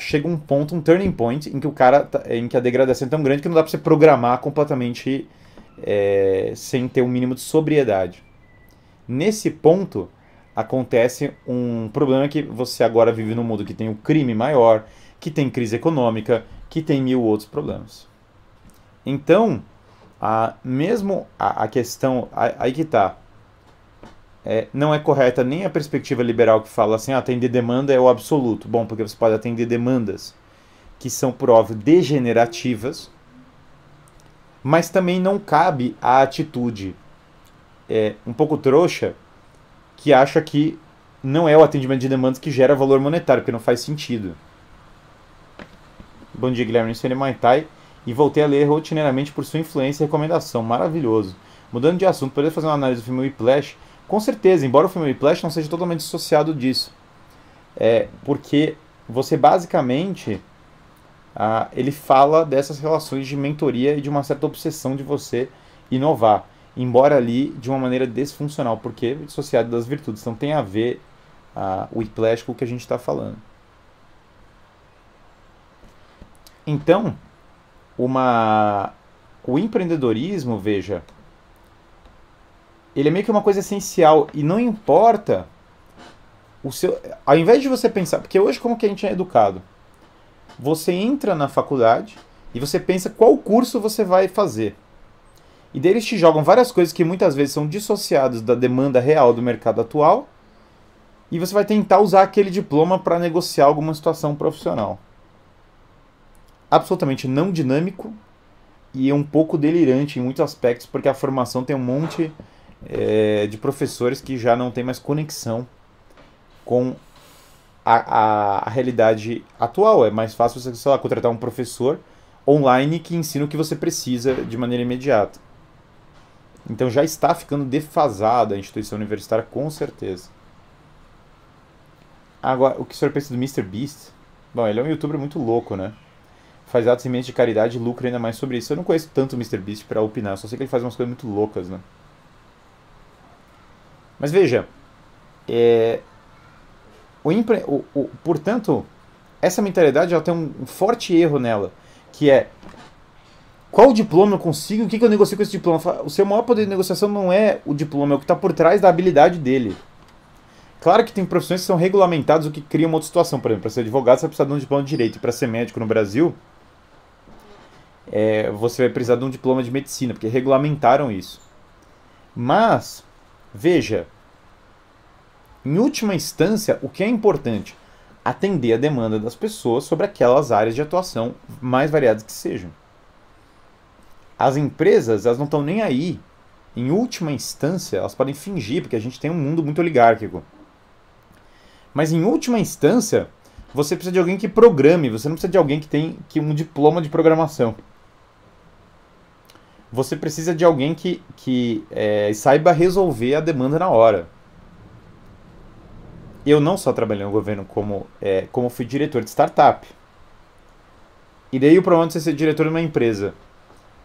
chega um ponto, um turning point, em que a degradação é tão grande que não dá para você programar completamente sem ter um mínimo de sobriedade. Nesse ponto, acontece um problema que você agora vive num mundo que tem o crime maior, que tem crise econômica, que tem mil outros problemas. Então, mesmo a questão, aí que está, não é correta nem a perspectiva liberal que fala assim, atender demanda é o absoluto. Bom, porque você pode atender demandas que são, por óbvio, degenerativas, mas também não cabe a atitude um pouco trouxa que acha que não é o atendimento de demandas que gera valor monetário, porque não faz sentido. Bom dia, Guilherme, isso é Maitai. E voltei a ler rotineiramente por sua influência e recomendação. Maravilhoso. Mudando de assunto, poderia fazer uma análise do filme Whiplash? Com certeza, embora o filme Whiplash não seja totalmente dissociado disso. Porque você basicamente... ele fala dessas relações de mentoria e de uma certa obsessão de você inovar. Embora ali de uma maneira desfuncional, porque é dissociado das virtudes. Então tem a ver o Whiplash com o que a gente está falando. Então... O empreendedorismo, veja, ele é meio que uma coisa essencial e não importa o seu... Ao invés de você pensar, porque hoje como que a gente é educado? Você entra na faculdade e você pensa qual curso você vai fazer. E daí eles te jogam várias coisas que muitas vezes são dissociadas da demanda real do mercado atual e você vai tentar usar aquele diploma para negociar alguma situação profissional. Absolutamente não dinâmico e um pouco delirante em muitos aspectos, porque a formação tem um monte de professores que já não tem mais conexão com a realidade atual. É mais fácil você, sei lá, contratar um professor online que ensina o que você precisa de maneira imediata. Então já está ficando defasada a instituição universitária, com certeza. Agora, o que o senhor pensa do Mr. Beast? Bom, ele é um youtuber muito louco, né? Faz atos imensos de caridade e lucra ainda mais sobre isso. Eu não conheço tanto o MrBeast para opinar, só sei que ele faz umas coisas muito loucas, né? Mas veja, portanto, essa mentalidade ela tem um forte erro nela, que é qual diploma eu consigo, o que eu negocio com esse diploma? O seu maior poder de negociação não é o diploma, é o que está por trás da habilidade dele. Claro que tem profissões que são regulamentadas, o que cria uma outra situação. Por exemplo, para ser advogado você vai precisar de um diploma de direito, e para ser médico no Brasil... você vai precisar de um diploma de medicina, porque regulamentaram isso. Mas, veja, em última instância, o que é importante? Atender a demanda das pessoas sobre aquelas áreas de atuação mais variadas que sejam. As empresas, elas não estão nem aí. Em última instância, elas podem fingir, porque a gente tem um mundo muito oligárquico. Mas em última instância, você precisa de alguém que programe, você não precisa de alguém que tem um diploma de programação. Você precisa de alguém que saiba resolver a demanda na hora. Eu não só trabalhei no governo como fui diretor de startup. E daí o problema de você ser diretor de uma empresa.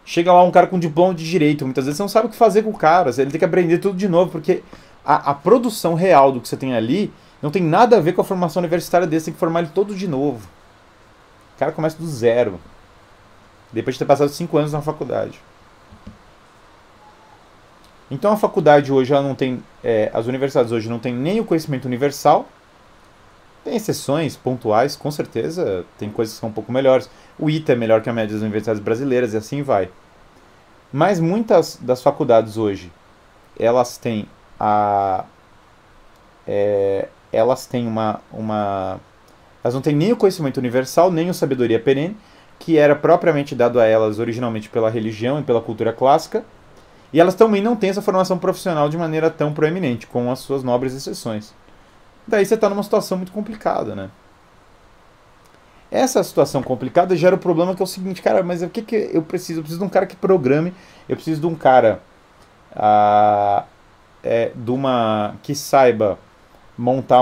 Chega lá um cara com diploma de direito, muitas vezes você não sabe o que fazer com o cara, ele tem que aprender tudo de novo, porque a produção real do que você tem ali não tem nada a ver com a formação universitária dele. Você tem que formar ele todo de novo. O cara começa do zero. Depois de ter passado 5 anos na faculdade. Então a faculdade hoje, ela não tem, as universidades hoje não tem nem o conhecimento universal. Tem exceções pontuais, com certeza. Tem coisas que são um pouco melhores. O ITA é melhor que a média das universidades brasileiras e assim vai. Mas muitas das faculdades hoje, elas têm a... elas têm elas não têm nem o conhecimento universal, nem o sabedoria perene, que era propriamente dado a elas originalmente pela religião e pela cultura clássica, e elas também não têm essa formação profissional de maneira tão proeminente, com as suas nobres exceções. Daí você está numa situação muito complicada, né? Essa situação complicada gera o problema que é o seguinte, cara, mas o que, que eu preciso? Eu preciso de um cara que programe, eu preciso de um cara que saiba montar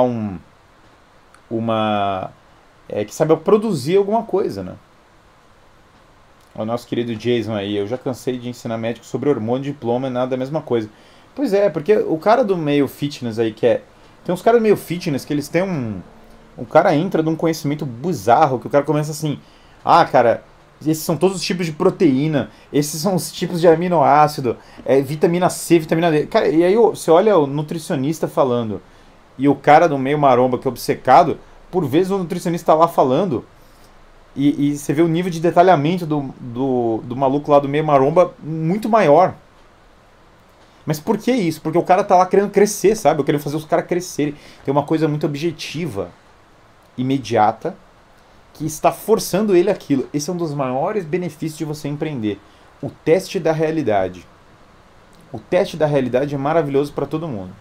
que saiba produzir alguma coisa, né? O nosso querido Jason aí, eu já cansei de ensinar médico sobre hormônio, diploma e nada da mesma coisa. Pois é, porque o cara do meio fitness aí, tem uns caras do meio fitness que eles têm um cara entra de um conhecimento bizarro, que o cara começa assim, cara, esses são todos os tipos de proteína, esses são os tipos de aminoácido, vitamina C, vitamina D, cara, e aí você olha o nutricionista falando, e o cara do meio maromba que é obcecado, por vezes o nutricionista lá falando, e você vê o nível de detalhamento do maluco lá do meio maromba muito maior. Mas por que isso? Porque o cara tá lá querendo crescer, sabe? Eu quero fazer os caras crescerem. Tem uma coisa muito objetiva, imediata, que está forçando ele aquilo. Esse é um dos maiores benefícios de você empreender. O teste da realidade. O teste da realidade é maravilhoso para todo mundo.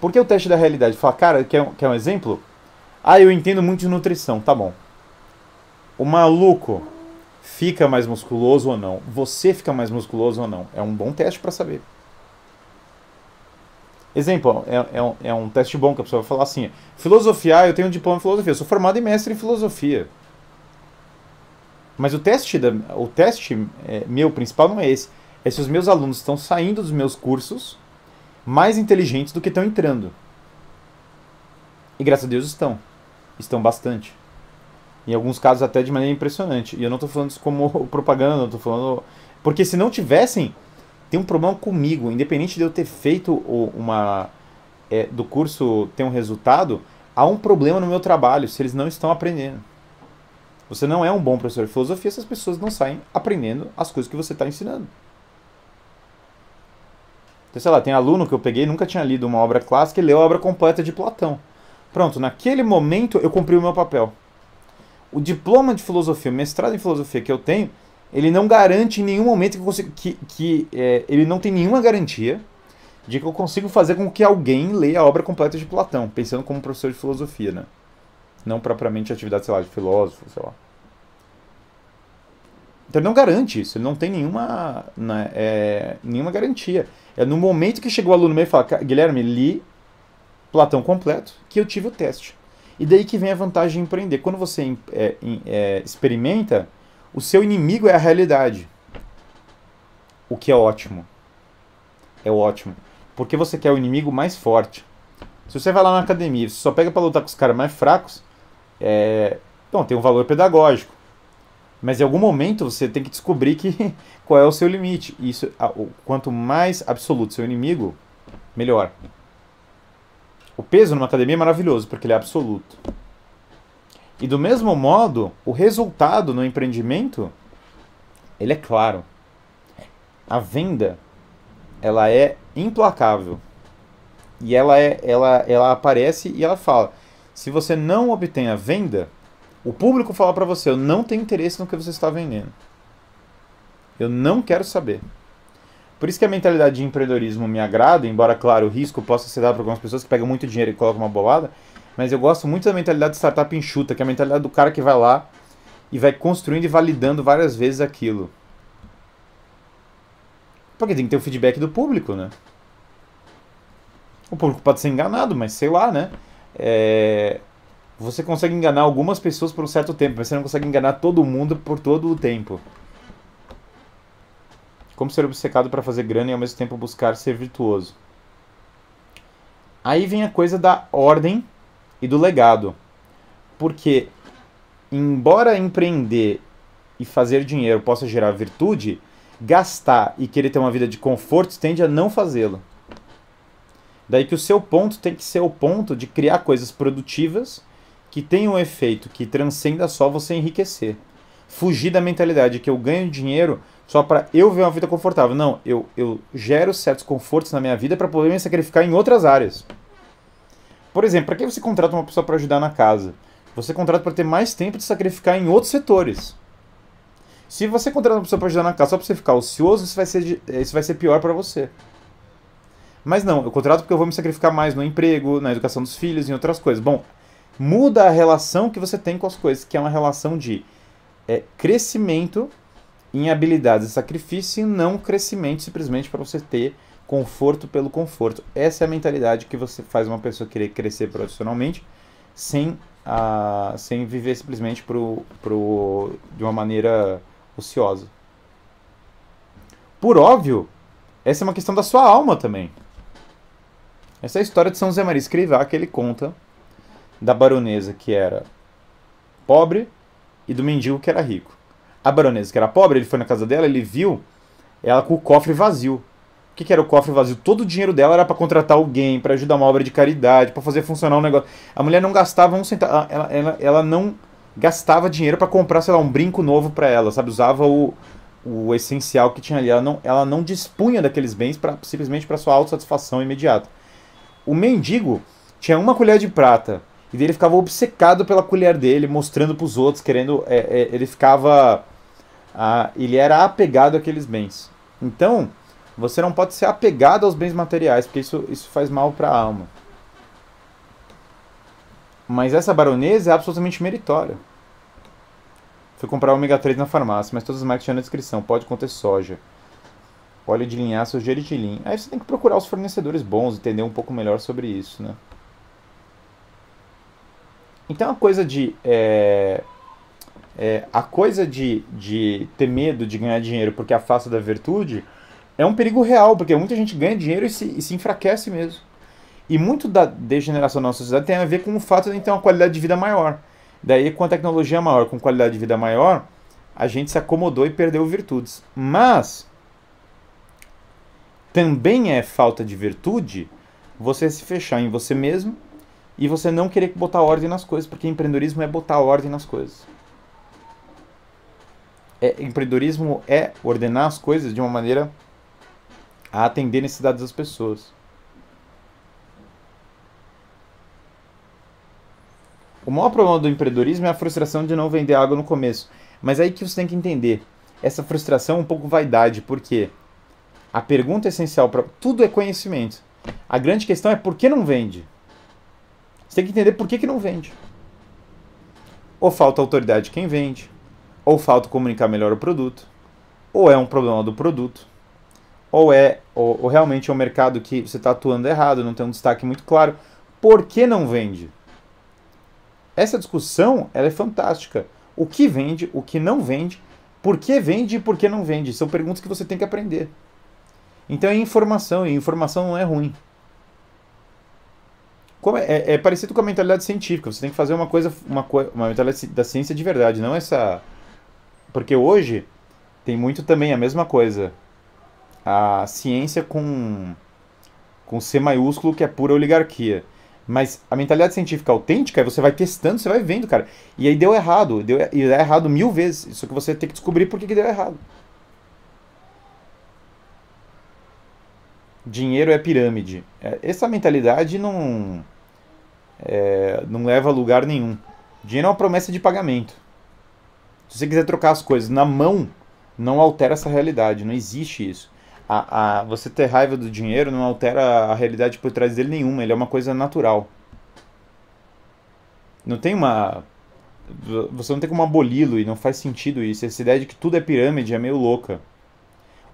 Por que o teste da realidade? Fala, cara, quer um exemplo? Eu entendo muito de nutrição, tá bom. O maluco fica mais musculoso ou não? Você fica mais musculoso ou não? É um bom teste para saber. Exemplo, é um teste bom que a pessoa vai falar assim, filosofia, eu tenho um diploma em filosofia, eu sou formado em mestre em filosofia. Mas o teste meu principal não é esse. É se os meus alunos estão saindo dos meus cursos mais inteligentes do que estão entrando. E graças a Deus estão. Estão bastante. Em alguns casos até de maneira impressionante. E eu não estou falando isso como propaganda, eu estou falando... Porque se não tivessem, tem um problema comigo. Independente de eu ter feito do curso ter um resultado, há um problema no meu trabalho, se eles não estão aprendendo. Você não é um bom professor de filosofia se as pessoas não saem aprendendo as coisas que você está ensinando. Então, sei lá, tem aluno que eu peguei, nunca tinha lido uma obra clássica e leu a obra completa de Platão. Pronto, naquele momento eu cumpri o meu papel. O diploma de filosofia, o mestrado em filosofia que eu tenho, ele não garante em nenhum momento que eu consigo, ele não tem nenhuma garantia de que eu consigo fazer com que alguém leia a obra completa de Platão, pensando como professor de filosofia, né? Não propriamente atividade, sei lá, de filósofo, sei lá. Então ele não garante isso, ele não tem nenhuma, né, nenhuma garantia. É no momento que chegou o aluno meio e fala, Guilherme, li Platão completo, que eu tive o teste. E daí que vem a vantagem de empreender. Quando você experimenta, o seu inimigo é a realidade. O que é ótimo. É ótimo. Porque você quer o inimigo mais forte. Se você vai lá na academia e só pega para lutar com os caras mais fracos, então, tem um valor pedagógico. Mas em algum momento você tem que descobrir qual é o seu limite. Isso, quanto mais absoluto o seu inimigo, melhor. O peso numa academia é maravilhoso, porque ele é absoluto. E do mesmo modo, o resultado no empreendimento, ele é claro. A venda, ela é implacável. E ela aparece e ela fala, se você não obtém a venda, o público fala para você, eu não tenho interesse no que você está vendendo. Eu não quero saber. Por isso que a mentalidade de empreendedorismo me agrada, embora, claro, o risco possa ser dado para algumas pessoas que pegam muito dinheiro e colocam uma bolada, mas eu gosto muito da mentalidade de startup enxuta, que é a mentalidade do cara que vai lá e vai construindo e validando várias vezes aquilo. Porque tem que ter o feedback do público, né? O público pode ser enganado, mas sei lá, né? Você consegue enganar algumas pessoas por um certo tempo, mas você não consegue enganar todo mundo por todo o tempo. Como ser obcecado para fazer grana e ao mesmo tempo buscar ser virtuoso. Aí vem a coisa da ordem e do legado. Porque, embora empreender e fazer dinheiro possa gerar virtude, gastar e querer ter uma vida de conforto tende a não fazê-lo. Daí que o seu ponto tem que ser o ponto de criar coisas produtivas que tenham um efeito que transcenda só você enriquecer. Fugir da mentalidade que eu ganho dinheiro só para eu ver uma vida confortável. Não, eu gero certos confortos na minha vida para poder me sacrificar em outras áreas. Por exemplo, para que você contrata uma pessoa para ajudar na casa? Você contrata para ter mais tempo de sacrificar em outros setores. Se você contrata uma pessoa para ajudar na casa só para você ficar ocioso, isso vai ser pior para você. Mas não, eu contrato porque eu vou me sacrificar mais no emprego, na educação dos filhos, em outras coisas. Bom, muda a relação que você tem com as coisas, que é uma relação de crescimento em habilidades e sacrifício, e não crescimento simplesmente para você ter conforto pelo conforto. Essa é a mentalidade que você faz uma pessoa querer crescer profissionalmente sem viver simplesmente de uma maneira ociosa. Por óbvio, essa é uma questão da sua alma também. Essa é a história de São José Maria Escrivá, que ele conta da baronesa que era pobre e do mendigo que era rico. A baronesa que era pobre, ele foi na casa dela, ele viu ela com o cofre vazio. O que era o cofre vazio? Todo o dinheiro dela era para contratar alguém, para ajudar uma obra de caridade, para fazer funcionar um negócio. A mulher não gastava um centavo, ela não gastava dinheiro para comprar, sei lá, um brinco novo para ela, sabe? Usava o essencial que tinha ali. Ela não dispunha daqueles bens simplesmente para sua autossatisfação imediata. O mendigo tinha uma colher de prata. E ele ficava obcecado pela colher dele, mostrando para os outros, querendo... ele era apegado àqueles bens. Então, você não pode ser apegado aos bens materiais, porque isso faz mal para a alma. Mas essa baronesa é absolutamente meritória. Fui comprar ômega 3 na farmácia, mas todas as marcas tinham na descrição. Pode conter soja, óleo de linhaça ou gergelim. Aí você tem que procurar os fornecedores bons, entender um pouco melhor sobre isso, né? Então a coisa de ter medo de ganhar dinheiro porque afasta da virtude é um perigo real, porque muita gente ganha dinheiro e se enfraquece mesmo. E muito da degeneração da nossa sociedade tem a ver com o fato de ter uma qualidade de vida maior. Daí, com a tecnologia maior, com qualidade de vida maior, a gente se acomodou e perdeu virtudes. Mas também é falta de virtude você se fechar em você mesmo e você não querer botar ordem nas coisas, porque empreendedorismo é botar ordem nas coisas. Empreendedorismo é ordenar as coisas de uma maneira a atender necessidades das pessoas. O maior problema do empreendedorismo é a frustração de não vender água no começo. Mas é aí que você tem que entender. Essa frustração é um pouco vaidade, porque a pergunta essencial para tudo é conhecimento. A grande questão é por que não vende? Você tem que entender por que não vende. Ou falta autoridade quem vende, ou falta comunicar melhor o produto, ou é um problema do produto, ou realmente é um mercado que você está atuando errado, não tem um destaque muito claro. Por que não vende? Essa discussão, ela é fantástica. O que vende, o que não vende, por que vende e por que não vende, são perguntas que você tem que aprender. Então é informação, e informação não é ruim. É parecido com a mentalidade científica. Você tem que fazer uma mentalidade da ciência de verdade, não essa... Porque hoje tem muito também a mesma coisa. A ciência com C maiúsculo, que é pura oligarquia. Mas a mentalidade científica autêntica é você vai testando, você vai vendo, cara. E aí deu errado. E dá errado 1000 vezes. Só que você tem que descobrir por que deu errado. Dinheiro é pirâmide. Essa mentalidade não leva a lugar nenhum. Dinheiro é uma promessa de pagamento. Se você quiser trocar as coisas na mão, não altera essa realidade, não existe isso. Você ter raiva do dinheiro não altera a realidade por trás dele nenhuma, ele é uma coisa natural. Não tem uma... Você não tem como aboli-lo e não faz sentido isso. Essa ideia de que tudo é pirâmide é meio louca.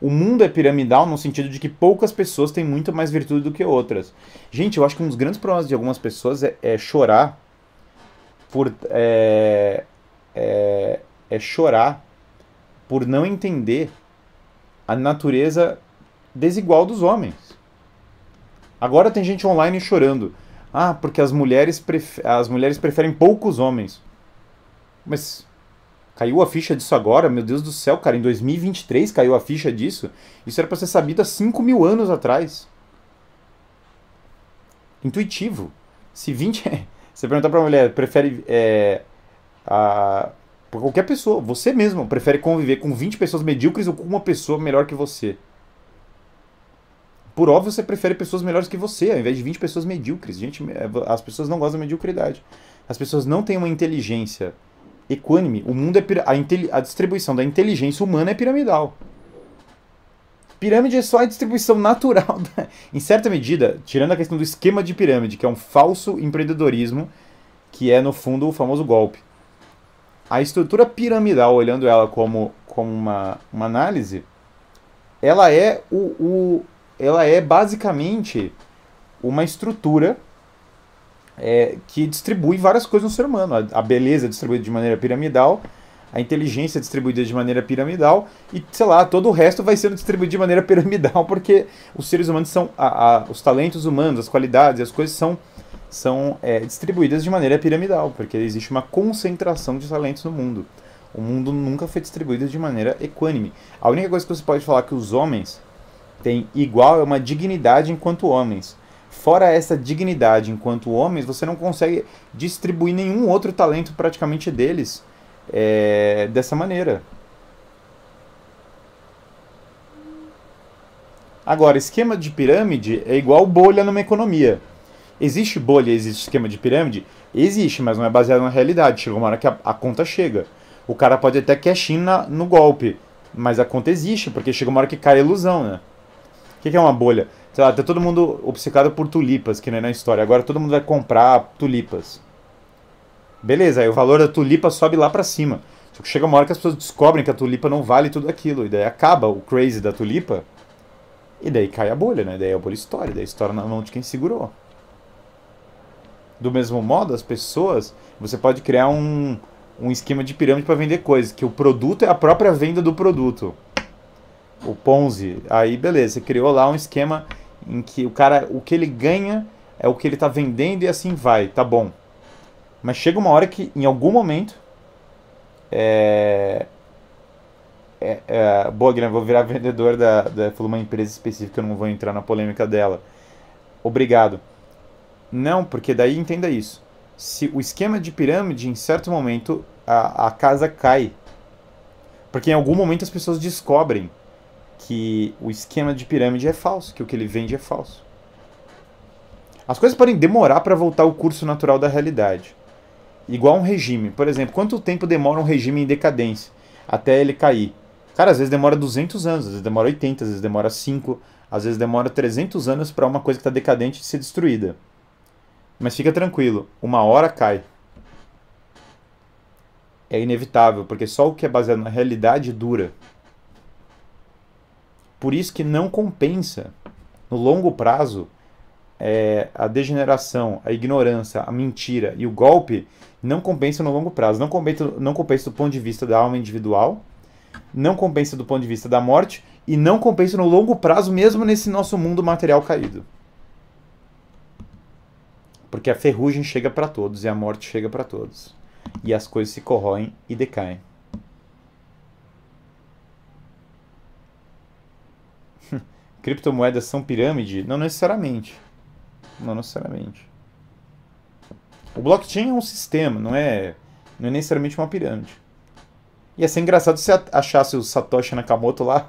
O mundo é piramidal no sentido de que poucas pessoas têm muito mais virtude do que outras. Gente, eu acho que um dos grandes problemas de algumas pessoas é chorar por... chorar por não entender a natureza desigual dos homens. Agora tem gente online chorando. Ah, porque as mulheres preferem poucos homens. Mas caiu a ficha disso agora? Meu Deus do céu, cara, em 2023 caiu a ficha disso? Isso era pra ser sabido há 5.000 anos atrás. Intuitivo. Se 20... Você perguntar pra uma mulher, prefere... qualquer pessoa, você mesmo, prefere conviver com 20 pessoas medíocres ou com uma pessoa melhor que você? Por óbvio, você prefere pessoas melhores que você, ao invés de 20 pessoas medíocres. Gente, as pessoas não gostam da mediocridade. As pessoas não têm uma inteligência equânime. O mundo é a distribuição da inteligência humana é piramidal. Pirâmide é só a distribuição natural. Em certa medida, tirando a questão do esquema de pirâmide, que é um falso empreendedorismo, que é, no fundo, o famoso golpe. A estrutura piramidal, olhando ela como uma análise, ela é basicamente uma estrutura que distribui várias coisas no ser humano. A beleza é distribuída de maneira piramidal, a inteligência é distribuída de maneira piramidal e, sei lá, todo o resto vai sendo distribuído de maneira piramidal porque os seres humanos são... os talentos humanos, as qualidades, as coisas são distribuídas de maneira piramidal, porque existe uma concentração de talentos no mundo. O mundo nunca foi distribuído de maneira equânime. A única coisa que você pode falar que os homens tem igual é uma dignidade enquanto homens. Fora essa dignidade enquanto homens, você não consegue distribuir nenhum outro talento praticamente deles dessa maneira. Agora, esquema de pirâmide é igual bolha numa economia. Existe bolha, existe esquema de pirâmide? Existe, mas não é baseado na realidade. Chega uma hora que a conta chega. O cara pode até cash in no golpe, mas a conta existe, porque chega uma hora que cai a ilusão, né? O que é uma bolha? Sei lá, tá todo mundo obcecado por tulipas, que não é na história. Agora todo mundo vai comprar tulipas. Beleza, aí o valor da tulipa sobe lá pra cima. Só que chega uma hora que as pessoas descobrem que a tulipa não vale tudo aquilo. E daí acaba o crazy da tulipa. E daí cai a bolha, né? E daí a bolha estoura. Daí estoura na mão de quem segurou. Do mesmo modo, as pessoas... Você pode criar um esquema de pirâmide pra vender coisas. Que o produto é a própria venda do produto. O Ponzi, aí beleza, você criou lá um esquema em que o cara, o que ele ganha é o que ele tá vendendo e assim vai, tá bom. Mas chega uma hora que, em algum momento, boa, Guilherme, vou virar vendedor de uma empresa específica, eu não vou entrar na polêmica dela. Obrigado. Não, porque daí entenda isso. Se o esquema de pirâmide, em certo momento, a casa cai. Porque em algum momento as pessoas descobrem que o esquema de pirâmide é falso, que o que ele vende é falso. As coisas podem demorar para voltar ao curso natural da realidade. Igual um regime. Por exemplo, quanto tempo demora um regime em decadência até ele cair? Cara, às vezes demora 200 anos, às vezes demora 80, às vezes demora 5, às vezes demora 300 anos para uma coisa que está decadente ser destruída. Mas fica tranquilo, uma hora cai. É inevitável, porque só o que é baseado na realidade dura. Por isso que não compensa, no longo prazo, a degeneração, a ignorância, a mentira e o golpe não compensa no longo prazo. Não compensa do ponto de vista da alma individual, não compensa do ponto de vista da morte e não compensa no longo prazo mesmo nesse nosso mundo material caído. Porque a ferrugem chega para todos e a morte chega para todos. E as coisas se corroem e decaem. Criptomoedas são pirâmide? Não necessariamente. Não necessariamente. O blockchain é um sistema, não é necessariamente uma pirâmide. Ia ser engraçado se achasse o Satoshi Nakamoto lá.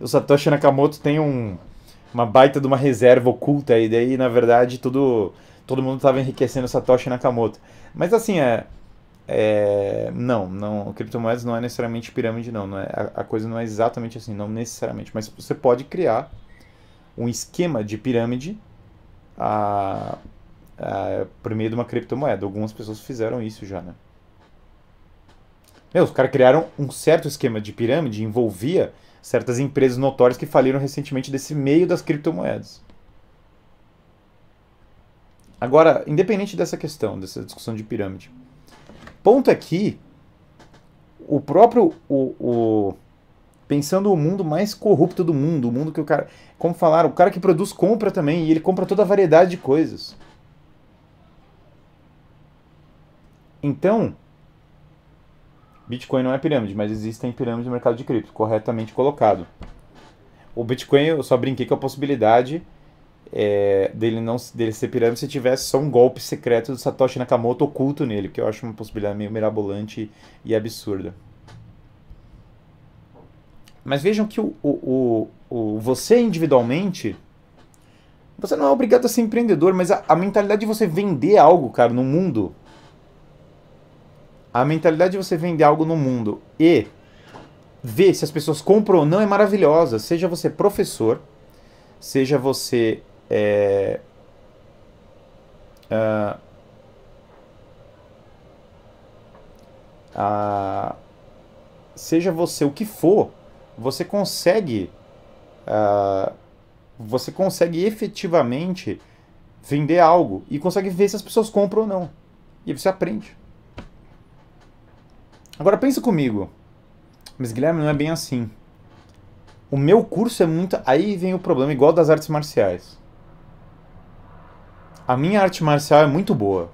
O Satoshi Nakamoto tem uma baita de uma reserva oculta e daí, na verdade, todo mundo estava enriquecendo o Satoshi Nakamoto. Mas assim, não, criptomoedas não é necessariamente pirâmide, não é, a coisa não é exatamente assim, não necessariamente, mas você pode criar um esquema de pirâmide por meio de uma criptomoeda. Algumas pessoas fizeram isso já, né? Os caras criaram um certo esquema de pirâmide, envolvia certas empresas notórias que faliram recentemente desse meio das criptomoedas. Agora, independente dessa questão, dessa discussão de pirâmide, ponto aqui, o próprio pensando o mundo mais corrupto do mundo, o mundo que o cara, como falaram, o cara que produz compra também, e ele compra toda a variedade de coisas. Então, Bitcoin não é pirâmide, mas existem pirâmides no mercado de cripto, corretamente colocado. O Bitcoin, eu só brinquei com a possibilidade dele ser pirâmide se tivesse só um golpe secreto do Satoshi Nakamoto oculto nele, que eu acho uma possibilidade meio mirabolante e absurda. Mas vejam que você individualmente, você não é obrigado a ser empreendedor, mas a mentalidade de você vender algo, cara, no mundo, a mentalidade de você vender algo no mundo e ver se as pessoas compram ou não é maravilhosa. Seja você professor, seja você seja você o que for, você consegue efetivamente vender algo e consegue ver se as pessoas compram ou não. E você aprende. Agora pensa comigo, mas Guilherme, não é bem assim. O meu curso é muito... Aí vem o problema, igual das artes marciais. A minha arte marcial é muito boa.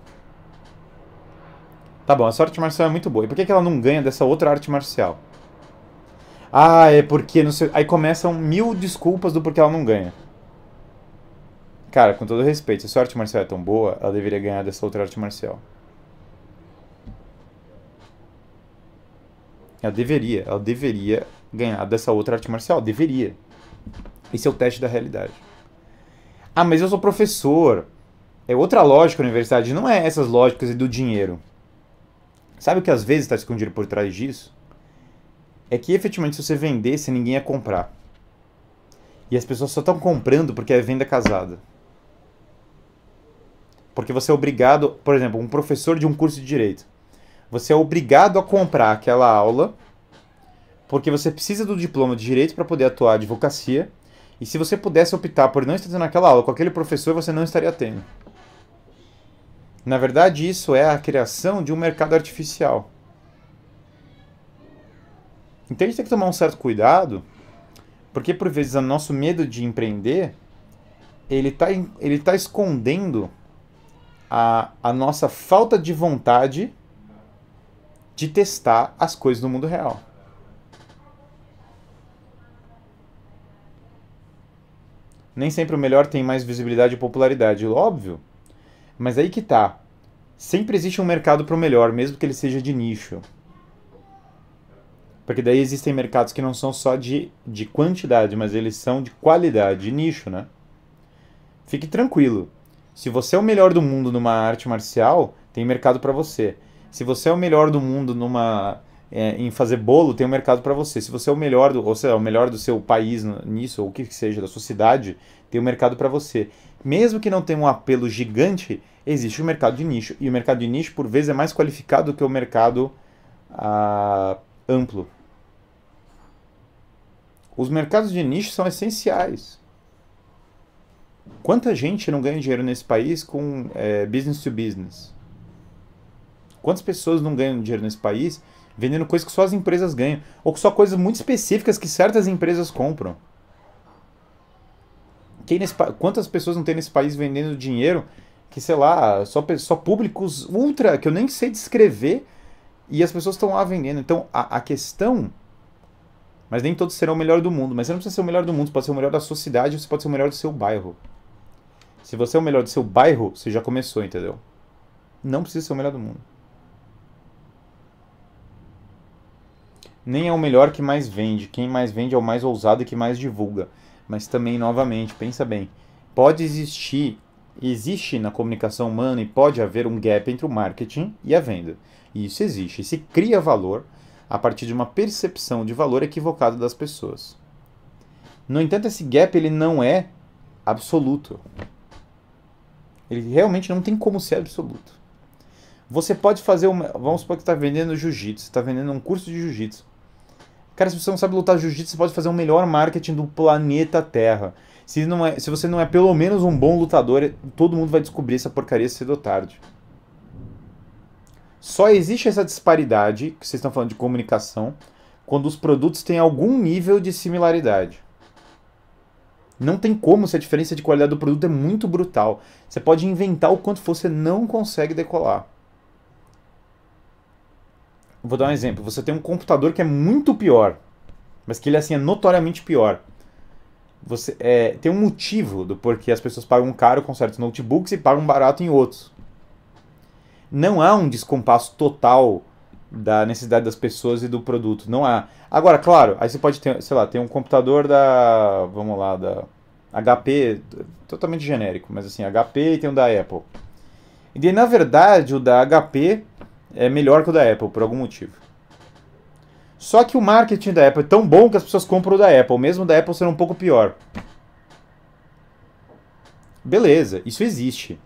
Tá bom, essa arte marcial é muito boa. E por que ela não ganha dessa outra arte marcial? Ah, é porque... Não sei... Aí começam mil desculpas do porquê ela não ganha. Cara, com todo respeito, se a sua arte marcial é tão boa, ela deveria ganhar dessa outra arte marcial. Ela deveria ganhar dessa outra arte marcial, deveria. Esse é o teste da realidade. Ah, mas eu sou professor. É outra lógica na universidade, não é essas lógicas do dinheiro. Sabe o que às vezes está escondido por trás disso? É que efetivamente se você vendesse, ninguém ia comprar. E as pessoas só estão comprando porque é venda casada. Porque você é obrigado, por exemplo, um professor de um curso de direito. Você é obrigado a comprar aquela aula, porque você precisa do diploma de direito para poder atuar a advocacia, e se você pudesse optar por não estar tendo aquela aula com aquele professor, você não estaria tendo. Na verdade, isso é a criação de um mercado artificial. Então a gente tem que tomar um certo cuidado, porque por vezes o nosso medo de empreender, ele tá escondendo a nossa falta de vontade de testar as coisas no mundo real. Nem sempre o melhor tem mais visibilidade e popularidade, óbvio. Mas aí que tá. Sempre existe um mercado para o melhor, mesmo que ele seja de nicho. Porque daí existem mercados que não são só de quantidade, mas eles são de qualidade, de nicho, né? Fique tranquilo. Se você é o melhor do mundo numa arte marcial, tem mercado para você. Se você é o melhor do mundo em fazer bolo, tem um mercado para você. Se você é o melhor do, ou seja, o melhor do seu país nisso, ou o que seja, da sua cidade, tem um mercado para você. Mesmo que não tenha um apelo gigante, existe um mercado de nicho. E o mercado de nicho, por vezes, é mais qualificado que o mercado amplo. Os mercados de nicho são essenciais. Quanta gente não ganha dinheiro nesse país com business to business? Quantas pessoas não ganham dinheiro nesse país vendendo coisas que só as empresas ganham? Ou só coisas muito específicas que certas empresas compram? Quantas pessoas não tem nesse país vendendo dinheiro que, sei lá, só públicos ultra, que eu nem sei descrever, e as pessoas estão lá vendendo. Então, a questão... Mas nem todos serão o melhor do mundo. Mas você não precisa ser o melhor do mundo. Você pode ser o melhor da sua cidade, você pode ser o melhor do seu bairro. Se você é o melhor do seu bairro, você já começou, entendeu? Não precisa ser o melhor do mundo. Nem é o melhor que mais vende. Quem mais vende é o mais ousado e que mais divulga. Mas também, novamente, pensa bem. Pode existir, existe na comunicação humana e pode haver um gap entre o marketing e a venda. E isso existe. E se cria valor a partir de uma percepção de valor equivocada das pessoas. No entanto, esse gap ele não é absoluto. Ele realmente não tem como ser absoluto. Você pode fazer uma... Vamos supor que você está vendendo jiu-jitsu, você está vendendo um curso de jiu-jitsu. Cara, se você não sabe lutar jiu-jitsu, você pode fazer o melhor marketing do planeta Terra. Se você não é pelo menos um bom lutador, todo mundo vai descobrir essa porcaria cedo ou tarde. Só existe essa disparidade, que vocês estão falando de comunicação, quando os produtos têm algum nível de similaridade. Não tem como, se a diferença de qualidade do produto é muito brutal. Você pode inventar o quanto for, você não consegue decolar. Vou dar um exemplo. Você tem um computador que é muito pior, mas que ele assim, é notoriamente pior. Você, tem um motivo do porquê as pessoas pagam caro com certos notebooks e pagam barato em outros. Não há um descompasso total da necessidade das pessoas e do produto. Não há. Agora, claro, aí você pode ter, sei lá, tem um computador da, vamos lá, da HP, totalmente genérico, mas assim, HP, e tem um da Apple. E daí, na verdade, o da HP é melhor que o da Apple, por algum motivo. Só que o marketing da Apple é tão bom que as pessoas compram o da Apple, mesmo o da Apple sendo um pouco pior. Beleza, isso existe.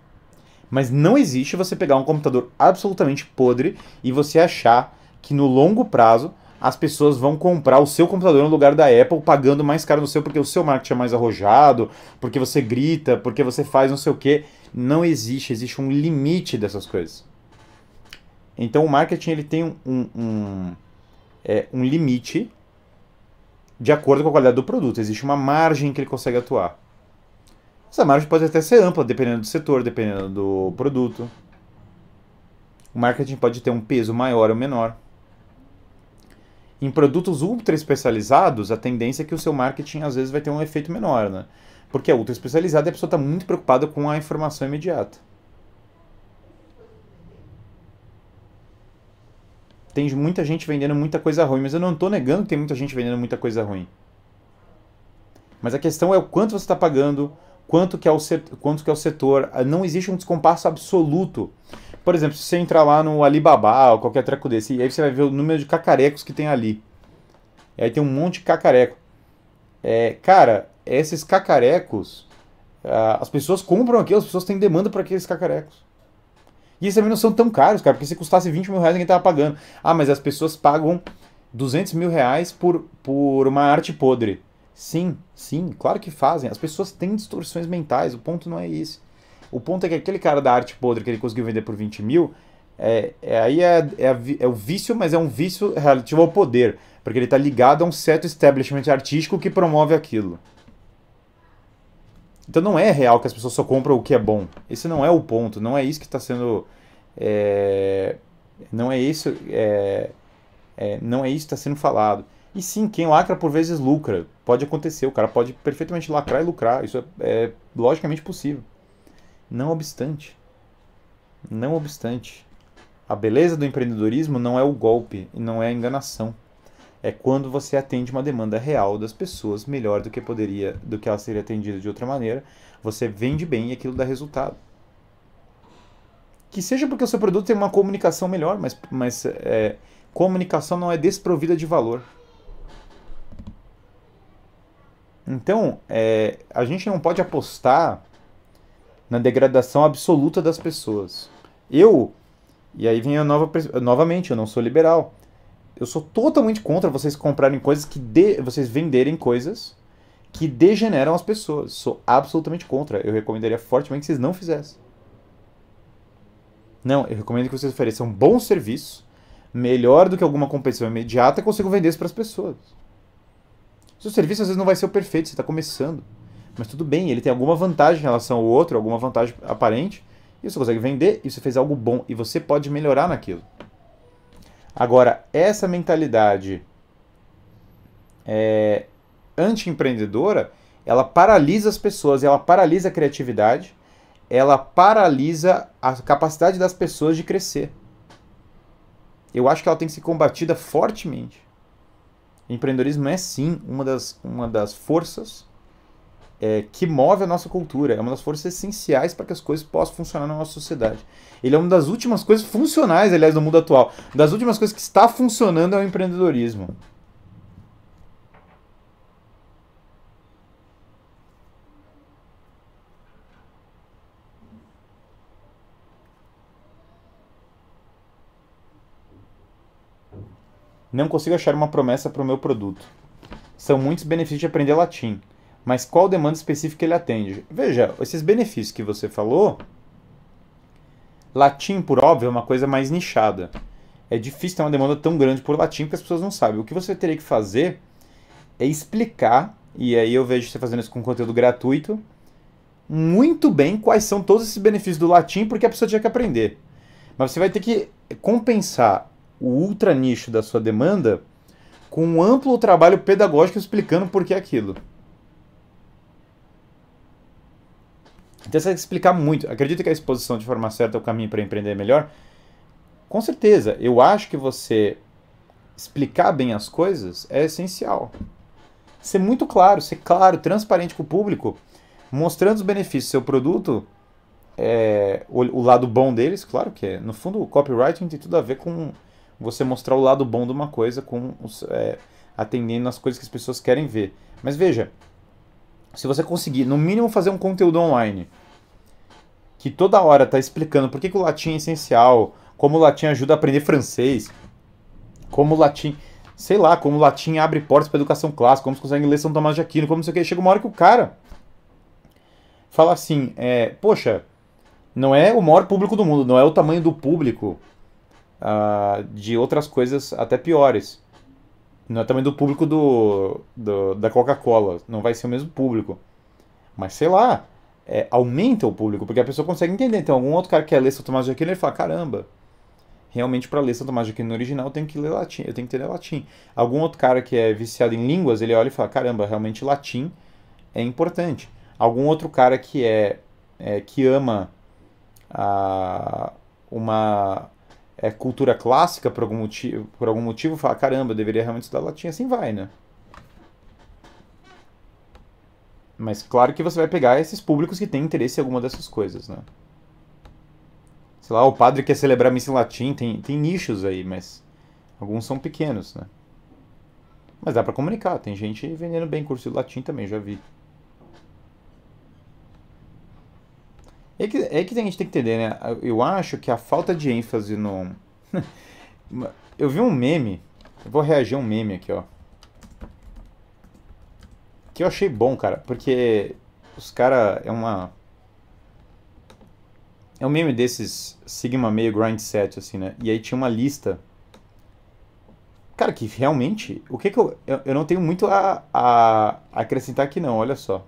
Mas não existe você pegar um computador absolutamente podre e você achar que no longo prazo as pessoas vão comprar o seu computador no lugar da Apple pagando mais caro no seu porque o seu marketing é mais arrojado, porque você grita, porque você faz não sei o quê. Não existe, existe um limite dessas coisas. Então o marketing ele tem um limite de acordo com a qualidade do produto. Existe uma margem que ele consegue atuar. Essa margem pode até ser ampla, dependendo do setor, dependendo do produto. O marketing pode ter um peso maior ou menor. Em produtos ultra especializados, a tendência é que o seu marketing às vezes vai ter um efeito menor, né? Porque é ultra especializado e a pessoa está muito preocupada com a informação imediata. Tem muita gente vendendo muita coisa ruim, mas eu não estou negando que tem muita gente vendendo muita coisa ruim. Mas a questão é o quanto você está pagando, quanto que é o setor, não existe um descompasso absoluto. Por exemplo, se você entrar lá no Alibaba ou qualquer treco desse, e aí você vai ver o número de cacarecos que tem ali. E aí tem um monte de cacareco. Cara, esses cacarecos, as pessoas compram aquilo, as pessoas têm demanda por aqueles cacarecos. E eles também não são tão caros, cara, porque se custasse 20 mil reais ninguém tava pagando. Ah, mas as pessoas pagam 200 mil reais por uma arte podre. Sim, sim, claro que fazem. As pessoas têm distorções mentais, o ponto não é esse. O ponto é que aquele cara da arte podre que ele conseguiu vender por 20 mil, é o vício, mas é um vício relativo ao poder, porque ele está ligado a um certo establishment artístico que promove aquilo. Então não é real que as pessoas só compram o que é bom. Esse não é o ponto, não é isso que está sendo... não é isso que está sendo falado. E sim, quem lacra por vezes lucra. Pode acontecer, o cara pode perfeitamente lacrar e lucrar. Isso é logicamente possível. Não obstante, a beleza do empreendedorismo não é o golpe, não é a enganação. É quando você atende uma demanda real das pessoas melhor do que ela seria atendida de outra maneira. Você vende bem e aquilo dá resultado. Que seja porque o seu produto tem uma comunicação melhor, mas comunicação não é desprovida de valor. Então, a gente não pode apostar na degradação absoluta das pessoas. E aí vem a novamente, eu não sou liberal. Eu sou totalmente contra vocês comprarem coisas vocês venderem coisas que degeneram as pessoas. Sou absolutamente contra. Eu recomendaria fortemente que vocês não fizessem. Não, eu recomendo que vocês ofereçam um bom serviço, melhor do que alguma competição imediata, e consigam vender isso para as pessoas. Seu serviço às vezes não vai ser o perfeito, você está começando. Mas tudo bem, ele tem alguma vantagem em relação ao outro, alguma vantagem aparente, e você consegue vender, e você fez algo bom, e você pode melhorar naquilo. Agora, essa mentalidade anti-empreendedora, ela paralisa as pessoas, ela paralisa a criatividade, ela paralisa a capacidade das pessoas de crescer. Eu acho que ela tem que ser combatida fortemente. Empreendedorismo é sim uma das forças que move a nossa cultura, é uma das forças essenciais para que as coisas possam funcionar na nossa sociedade. Ele é uma das últimas coisas funcionais, aliás, no mundo atual. Uma das últimas coisas que está funcionando é o empreendedorismo. Não consigo achar uma promessa para o meu produto. São muitos benefícios de aprender latim, mas qual demanda específica ele atende? Veja, esses benefícios que você falou, latim, por óbvio, é uma coisa mais nichada. é difícil ter uma demanda tão grande por latim, porque as pessoas não sabem. O que você teria que fazer é explicar, e aí eu vejo você fazendo isso com conteúdo gratuito, muito bem quais são todos esses benefícios do latim, porque a pessoa tinha que aprender. Mas você vai ter que compensar o ultra nicho da sua demanda com um amplo trabalho pedagógico explicando por que aquilo. Então você tem que explicar muito. Acredita que a exposição de forma certa é o caminho para empreender melhor? Com certeza. Eu acho que você explicar bem as coisas é essencial. Ser muito claro, ser claro, transparente com o público, mostrando os benefícios do seu produto, o lado bom deles, claro que é. No fundo, o copywriting tem tudo a ver com você mostrar o lado bom de uma coisa, atendendo às coisas que as pessoas querem ver. Mas veja, se você conseguir, no mínimo, fazer um conteúdo online que toda hora está explicando por que o latim é essencial, como o latim ajuda a aprender francês, como o latim, sei lá, como o latim abre portas para educação clássica, como você consegue ler São Tomás de Aquino, como não sei o que, chega uma hora que o cara fala assim, poxa, não é o maior público do mundo, não é o tamanho do público de outras coisas até piores. Não é também do público da Coca-Cola. Não vai ser o mesmo público. Mas, sei lá, aumenta o público, porque a pessoa consegue entender. Então, algum outro cara que quer ler São Tomás de Aquino, ele fala, caramba, realmente para ler São Tomás de Aquino no original, eu tenho que ler latim. Eu tenho que ter latim. Algum outro cara que é viciado em línguas, ele olha e fala, caramba, realmente latim é importante. Algum outro cara que que ama cultura clássica por algum motivo, fala, caramba, eu deveria realmente estudar latim, assim vai, né? Mas claro que você vai pegar esses públicos que têm interesse em alguma dessas coisas, né? Sei lá, o padre quer celebrar missa em latim, tem nichos aí, mas alguns são pequenos, né? Mas dá pra comunicar, tem gente vendendo bem curso de latim também, já vi. É que a gente tem que entender, né? Eu acho que a falta de ênfase no... Eu vi um meme, eu vou reagir a um meme aqui, ó. Que eu achei bom, cara, porque os caras... É um meme desses Sigma meio grind set, assim, né? E aí tinha uma lista. Cara, que realmente... O que eu não tenho muito a acrescentar aqui não, olha só.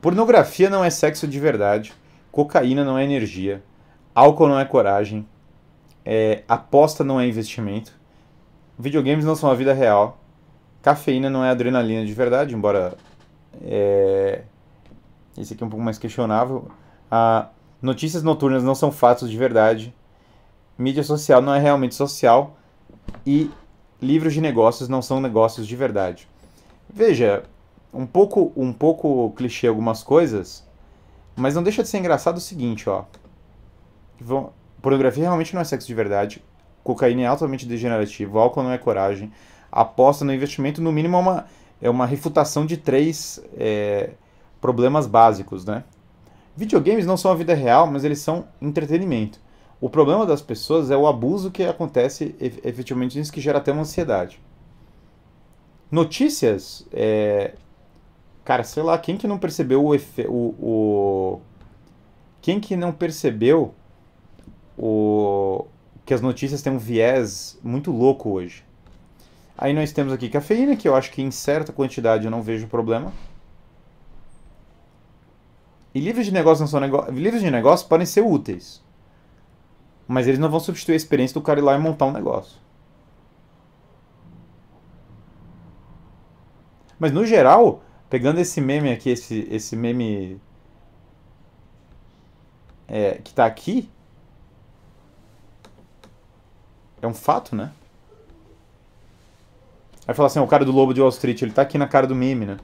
Pornografia não é sexo de verdade, cocaína não é energia, álcool não é coragem, aposta não é investimento, videogames não são a vida real, cafeína não é adrenalina de verdade, embora esse aqui é um pouco mais questionável, notícias noturnas não são fatos de verdade, mídia social não é realmente social e livros de negócios não são negócios de verdade. Veja... Um pouco clichê algumas coisas, mas não deixa de ser engraçado o seguinte, ó. Pornografia realmente não é sexo de verdade, cocaína é altamente degenerativo, álcool não é coragem, aposta no investimento, no mínimo, é uma refutação de três problemas básicos, né? Videogames não são a vida real, mas eles são entretenimento. O problema das pessoas é o abuso que acontece efetivamente nisso, que gera até uma ansiedade. Notícias... Cara, sei lá, quem que não percebeu Quem que não percebeu que as notícias têm um viés muito louco hoje? Aí nós temos aqui cafeína, que eu acho que em certa quantidade eu não vejo problema. E livros de negócio não são livros de negócio podem ser úteis. Mas eles não vão substituir a experiência do cara ir lá e montar um negócio. Mas no geral... Pegando esse meme aqui, esse meme que tá aqui, é um fato, né? Aí fala assim, o cara do Lobo de Wall Street, ele tá aqui na cara do meme, né?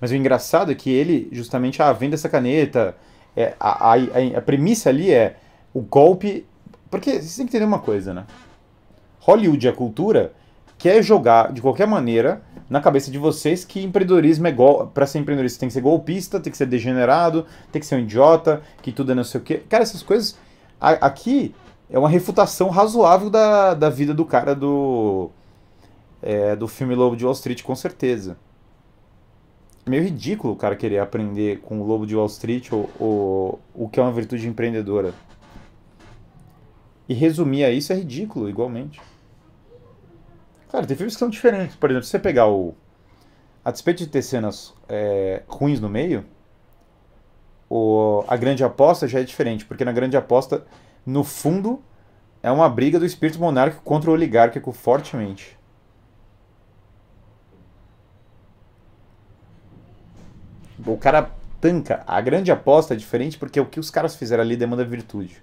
Mas o engraçado é que ele, justamente, vende essa caneta, a premissa ali é o golpe... Porque vocês têm que entender uma coisa, né? Hollywood, a cultura... quer jogar, de qualquer maneira, na cabeça de vocês que empreendedorismo é golpe. Pra ser empreendedorista tem que ser golpista, tem que ser degenerado, tem que ser um idiota, que tudo é não sei o quê. Cara, essas coisas... Aqui é uma refutação razoável da vida do cara do filme Lobo de Wall Street, com certeza. É meio ridículo o cara querer aprender com o Lobo de Wall Street o que é uma virtude empreendedora. E resumir a isso é ridículo, igualmente. Claro, tem filmes que são diferentes. Por exemplo, se você pegar o... A despeito de ter cenas ruins no meio, A Grande Aposta já é diferente, porque na Grande Aposta, no fundo, é uma briga do espírito monárquico contra o oligárquico fortemente. O cara tanca. A Grande Aposta é diferente porque o que os caras fizeram ali demanda virtude.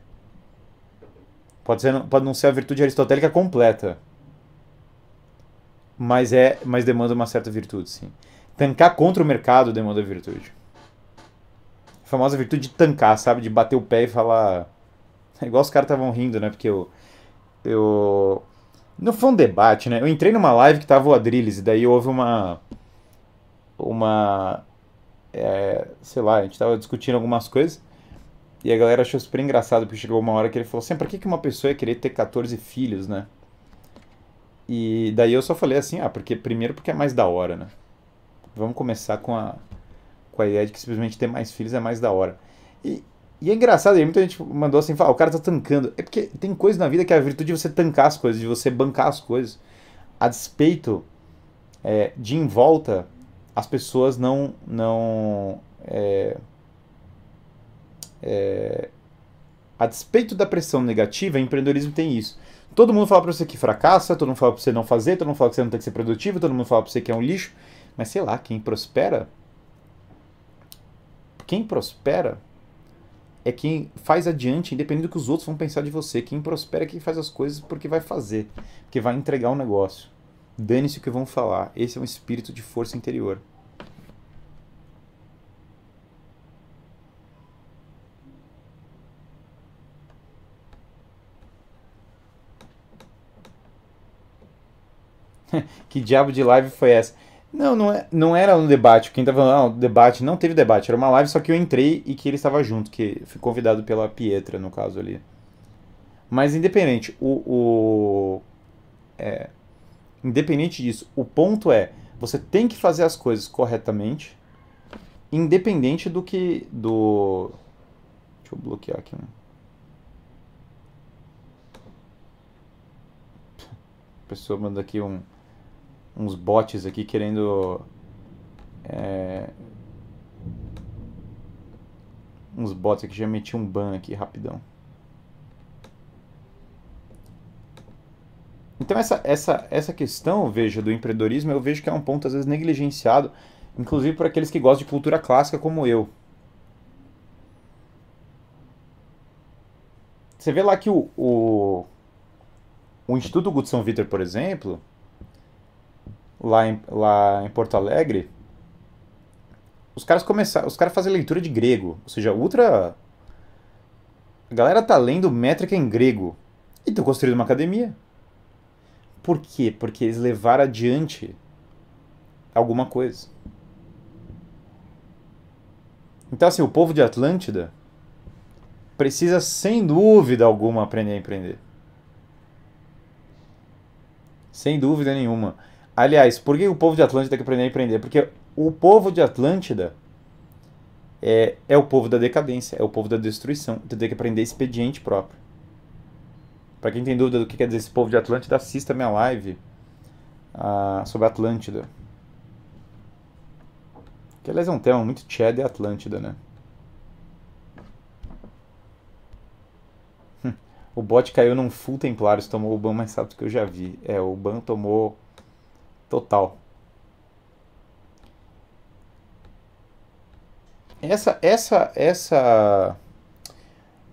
Pode não ser a virtude aristotélica completa, mas demanda uma certa virtude, sim. Tancar contra o mercado demanda virtude. A famosa virtude de tancar, sabe? De bater o pé e falar... É igual os caras estavam rindo, né? Porque eu... Não foi um debate, né? Eu entrei numa live que tava o Adrilles, e daí houve sei lá, a gente tava discutindo algumas coisas. E a galera achou super engraçado, porque chegou uma hora que ele falou assim, pra que uma pessoa ia querer ter 14 filhos, né? E daí eu só falei assim, primeiro porque é mais da hora, né? Vamos começar com a ideia de que simplesmente ter mais filhos é mais da hora. E é engraçado, aí muita gente mandou assim, fala, o cara tá tancando. É porque tem coisa na vida que é a virtude de você tancar as coisas, de você bancar as coisas. A despeito de em volta, as pessoas a despeito da pressão negativa, o empreendedorismo tem isso. Todo mundo fala pra você que fracassa, todo mundo fala pra você não fazer, todo mundo fala que você não tem que ser produtivo, todo mundo fala pra você que é um lixo. Mas sei lá, quem prospera é quem faz adiante, independente do que os outros vão pensar de você. Quem prospera é quem faz as coisas porque vai fazer, porque vai entregar um negócio. Dane-se o que vão falar. Esse é um espírito de força interior. Que diabo de live foi essa? Não, não era um debate. Quem tava falando, debate, não teve debate. Era uma live, só que eu entrei e que ele estava junto, que fui convidado pela Pietra, no caso ali. Mas independente, independente disso, o ponto é, você tem que fazer as coisas corretamente, independente do que... Deixa eu bloquear aqui, né? A pessoa manda aqui uns bots aqui querendo... Uns bots aqui, já meti um ban aqui rapidão. Então essa questão, veja, do empreendedorismo, eu vejo que é um ponto às vezes negligenciado, inclusive por aqueles que gostam de cultura clássica como eu. Você vê lá que o Instituto Gutzon Vitor, por exemplo, lá em Porto Alegre, os caras fazem leitura de grego, ou seja, a galera tá lendo métrica em grego e estão construindo uma academia. Por quê? Porque eles levaram adiante alguma coisa. Então, assim, o povo de Atlântida precisa, sem dúvida alguma, aprender a empreender. Sem dúvida nenhuma. Aliás, por que o povo de Atlântida tem que aprender a empreender? Porque o povo de Atlântida é o povo da decadência, é o povo da destruição. Então tem que aprender expediente próprio. Para quem tem dúvida do que quer dizer esse povo de Atlântida, assista a minha live sobre Atlântida. Que, aliás, é um tema muito tchê de Atlântida, né? O bot caiu num full templários, tomou o ban mais rápido que eu já vi. O ban tomou total.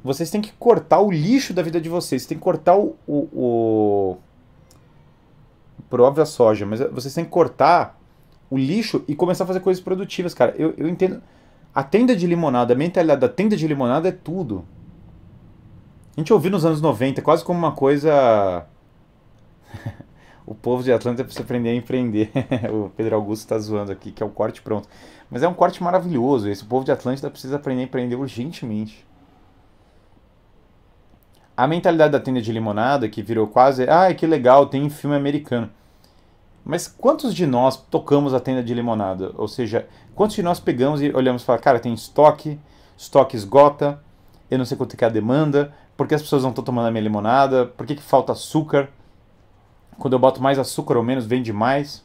Vocês têm que cortar o lixo da vida de vocês. Vocês têm que cortar por óbvio, a soja. Mas vocês têm que cortar o lixo e começar a fazer coisas produtivas, cara. Eu entendo. A tenda de limonada, a mentalidade da tenda de limonada é tudo. A gente ouviu nos anos 90, quase como uma coisa... O povo de Atlântida precisa aprender a empreender. O Pedro Augusto está zoando aqui, que é o corte pronto. Mas é um corte maravilhoso esse. O povo de Atlântida precisa aprender a empreender urgentemente. A mentalidade da tenda de limonada, que virou quase... Ah, que legal, tem filme americano. Mas quantos de nós tocamos a tenda de limonada? Ou seja, quantos de nós pegamos e olhamos e falamos, cara, tem estoque esgota, eu não sei quanto que é a demanda, por que as pessoas não estão tomando a minha limonada, por que falta açúcar, quando eu boto mais açúcar ou menos, vende mais.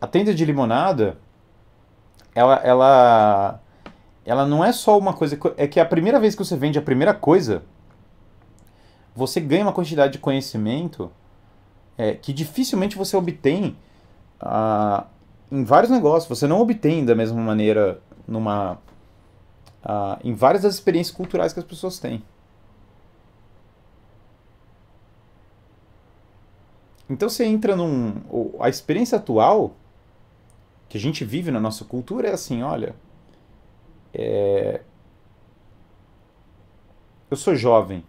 A tenda de limonada, ela não é só uma coisa, é que a primeira vez que você vende a primeira coisa, você ganha uma quantidade de conhecimento que dificilmente você obtém em vários negócios. Você não obtém da mesma maneira em várias das experiências culturais que as pessoas têm. Então você entra a experiência atual que a gente vive na nossa cultura é assim, olha, eu sou jovem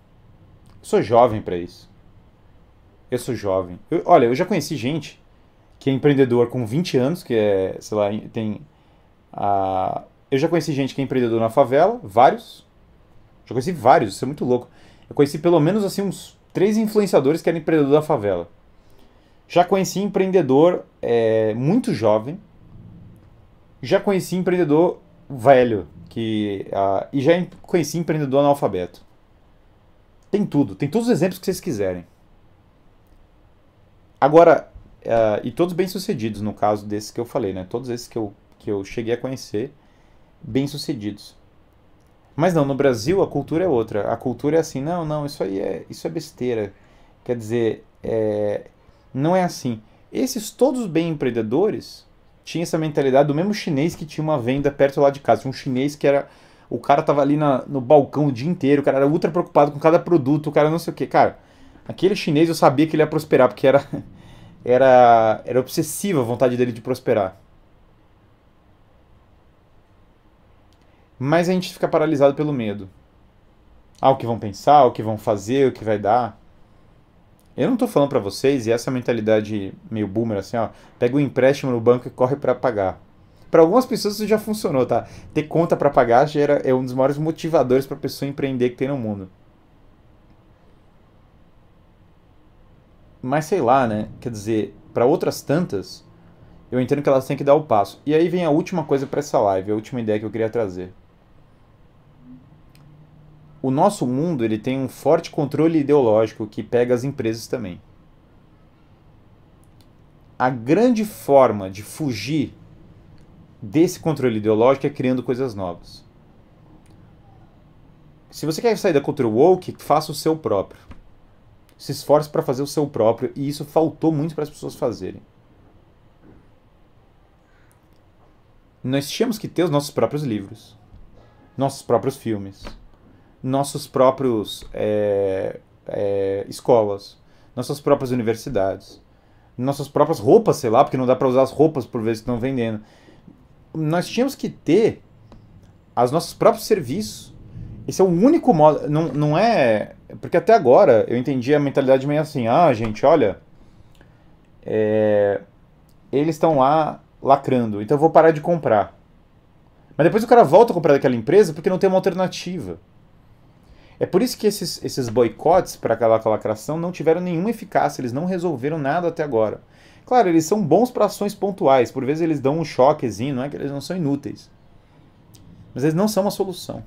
para isso, eu sou jovem. Olha, eu já conheci gente que é empreendedor com 20 anos, que é, sei lá, eu já conheci gente que é empreendedor na favela, já conheci vários, isso é muito louco. Eu conheci pelo menos assim uns 3 influenciadores que eram empreendedor da favela. Já conheci empreendedor muito jovem, já conheci empreendedor velho, e já conheci empreendedor analfabeto. Tem todos os exemplos que vocês quiserem. Agora, e todos bem-sucedidos, no caso desses que eu falei, né? Todos esses que eu cheguei a conhecer, bem-sucedidos. Mas não, no Brasil a cultura é outra. A cultura é assim, não, isso é besteira. Quer dizer, não é assim. Esses todos bem empreendedores tinham essa mentalidade do mesmo chinês que tinha uma venda perto lá de casa. Tinha um chinês que era... O cara tava ali no balcão o dia inteiro, o cara era ultra preocupado com cada produto, o cara não sei o que. Cara, aquele chinês eu sabia que ele ia prosperar, porque era obsessiva a vontade dele de prosperar. Mas a gente fica paralisado pelo medo. O que vão pensar, o que vão fazer, o que vai dar... Eu não tô falando pra vocês, e essa mentalidade meio boomer, assim, ó, pega um empréstimo no banco e corre pra pagar. Pra algumas pessoas isso já funcionou, tá? Ter conta pra pagar é um dos maiores motivadores pra pessoa empreender que tem no mundo. Mas sei lá, né? Quer dizer, pra outras tantas, eu entendo que elas têm que dar o passo. E aí vem a última coisa pra essa live, a última ideia que eu queria trazer. O nosso mundo, ele tem um forte controle ideológico que pega as empresas também. A grande forma de fugir desse controle ideológico é criando coisas novas. Se você quer sair da cultura woke, faça o seu próprio. Se esforce para fazer o seu próprio, e isso faltou muito para as pessoas fazerem. Nós tínhamos que ter os nossos próprios livros, nossos próprios filmes, nossos próprios escolas, nossas próprias universidades, nossas próprias roupas, sei lá, porque não dá para usar as roupas por vezes que estão vendendo. Nós tínhamos que ter os nossos próprios serviços. Esse é o único modo, não é... Porque até agora eu entendi a mentalidade meio assim, gente, olha, eles estão lá lacrando, então eu vou parar de comprar. Mas depois o cara volta a comprar daquela empresa porque não tem uma alternativa. É por isso que esses boicotes para aquela lacração não tiveram nenhuma eficácia, eles não resolveram nada até agora. Claro, eles são bons para ações pontuais, por vezes eles dão um choquezinho, não é que eles não são inúteis. Mas eles não são uma solução.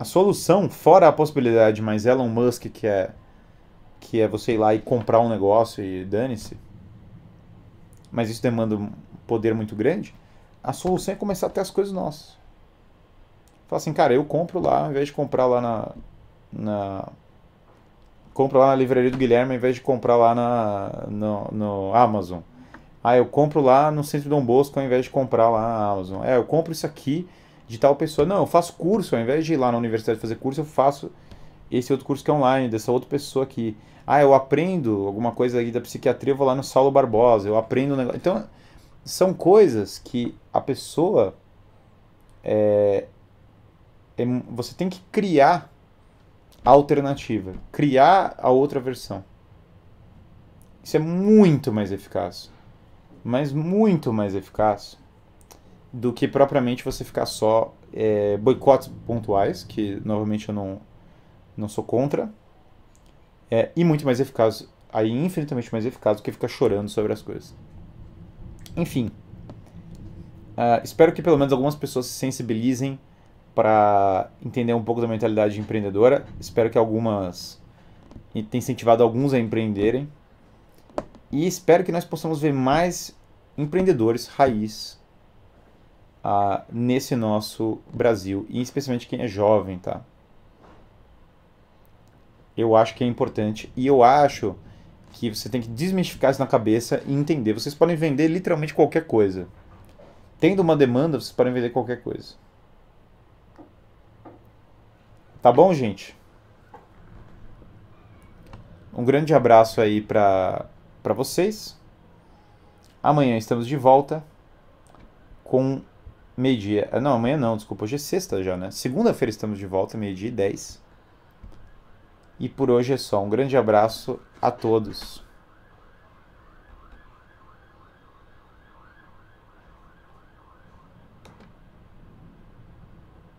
A solução, fora a possibilidade, mas Elon Musk, que é você ir lá e comprar um negócio e dane-se, mas isso demanda um poder muito grande, a solução é começar a ter as coisas nossas. Fala assim, cara, eu compro lá, ao invés de comprar lá compro lá na livraria do Guilherme, ao invés de comprar lá no Amazon. Eu compro lá no Centro Dom Bosco, ao invés de comprar lá na Amazon. Eu compro isso aqui de tal pessoa. Não, eu faço curso, ao invés de ir lá na universidade fazer curso, eu faço esse outro curso que é online, dessa outra pessoa aqui. Eu aprendo alguma coisa aqui da psiquiatria, eu vou lá no Saulo Barbosa, eu aprendo um negócio. Então, são coisas que a pessoa... você tem que criar a alternativa, criar a outra versão. Isso é muito mais eficaz, mas muito mais eficaz do que propriamente você ficar só boicotes pontuais, que novamente eu não sou contra, e muito mais eficaz, infinitamente mais eficaz do que ficar chorando sobre as coisas. Enfim, espero que pelo menos algumas pessoas se sensibilizem para entender um pouco da mentalidade empreendedora. Espero que tenha incentivado alguns a empreenderem. E espero que nós possamos ver mais empreendedores raiz nesse nosso Brasil. E especialmente quem é jovem, tá? Eu acho que é importante. E eu acho que você tem que desmistificar isso na cabeça e entender. Vocês podem vender literalmente qualquer coisa. Tendo uma demanda, vocês podem vender qualquer coisa. Tá bom, gente? Um grande abraço aí para vocês. Amanhã estamos de volta com meio-dia. Não, amanhã não, desculpa. Hoje é sexta já, né? Segunda-feira estamos de volta, meio-dia e 10. E por hoje é só. Um grande abraço a todos.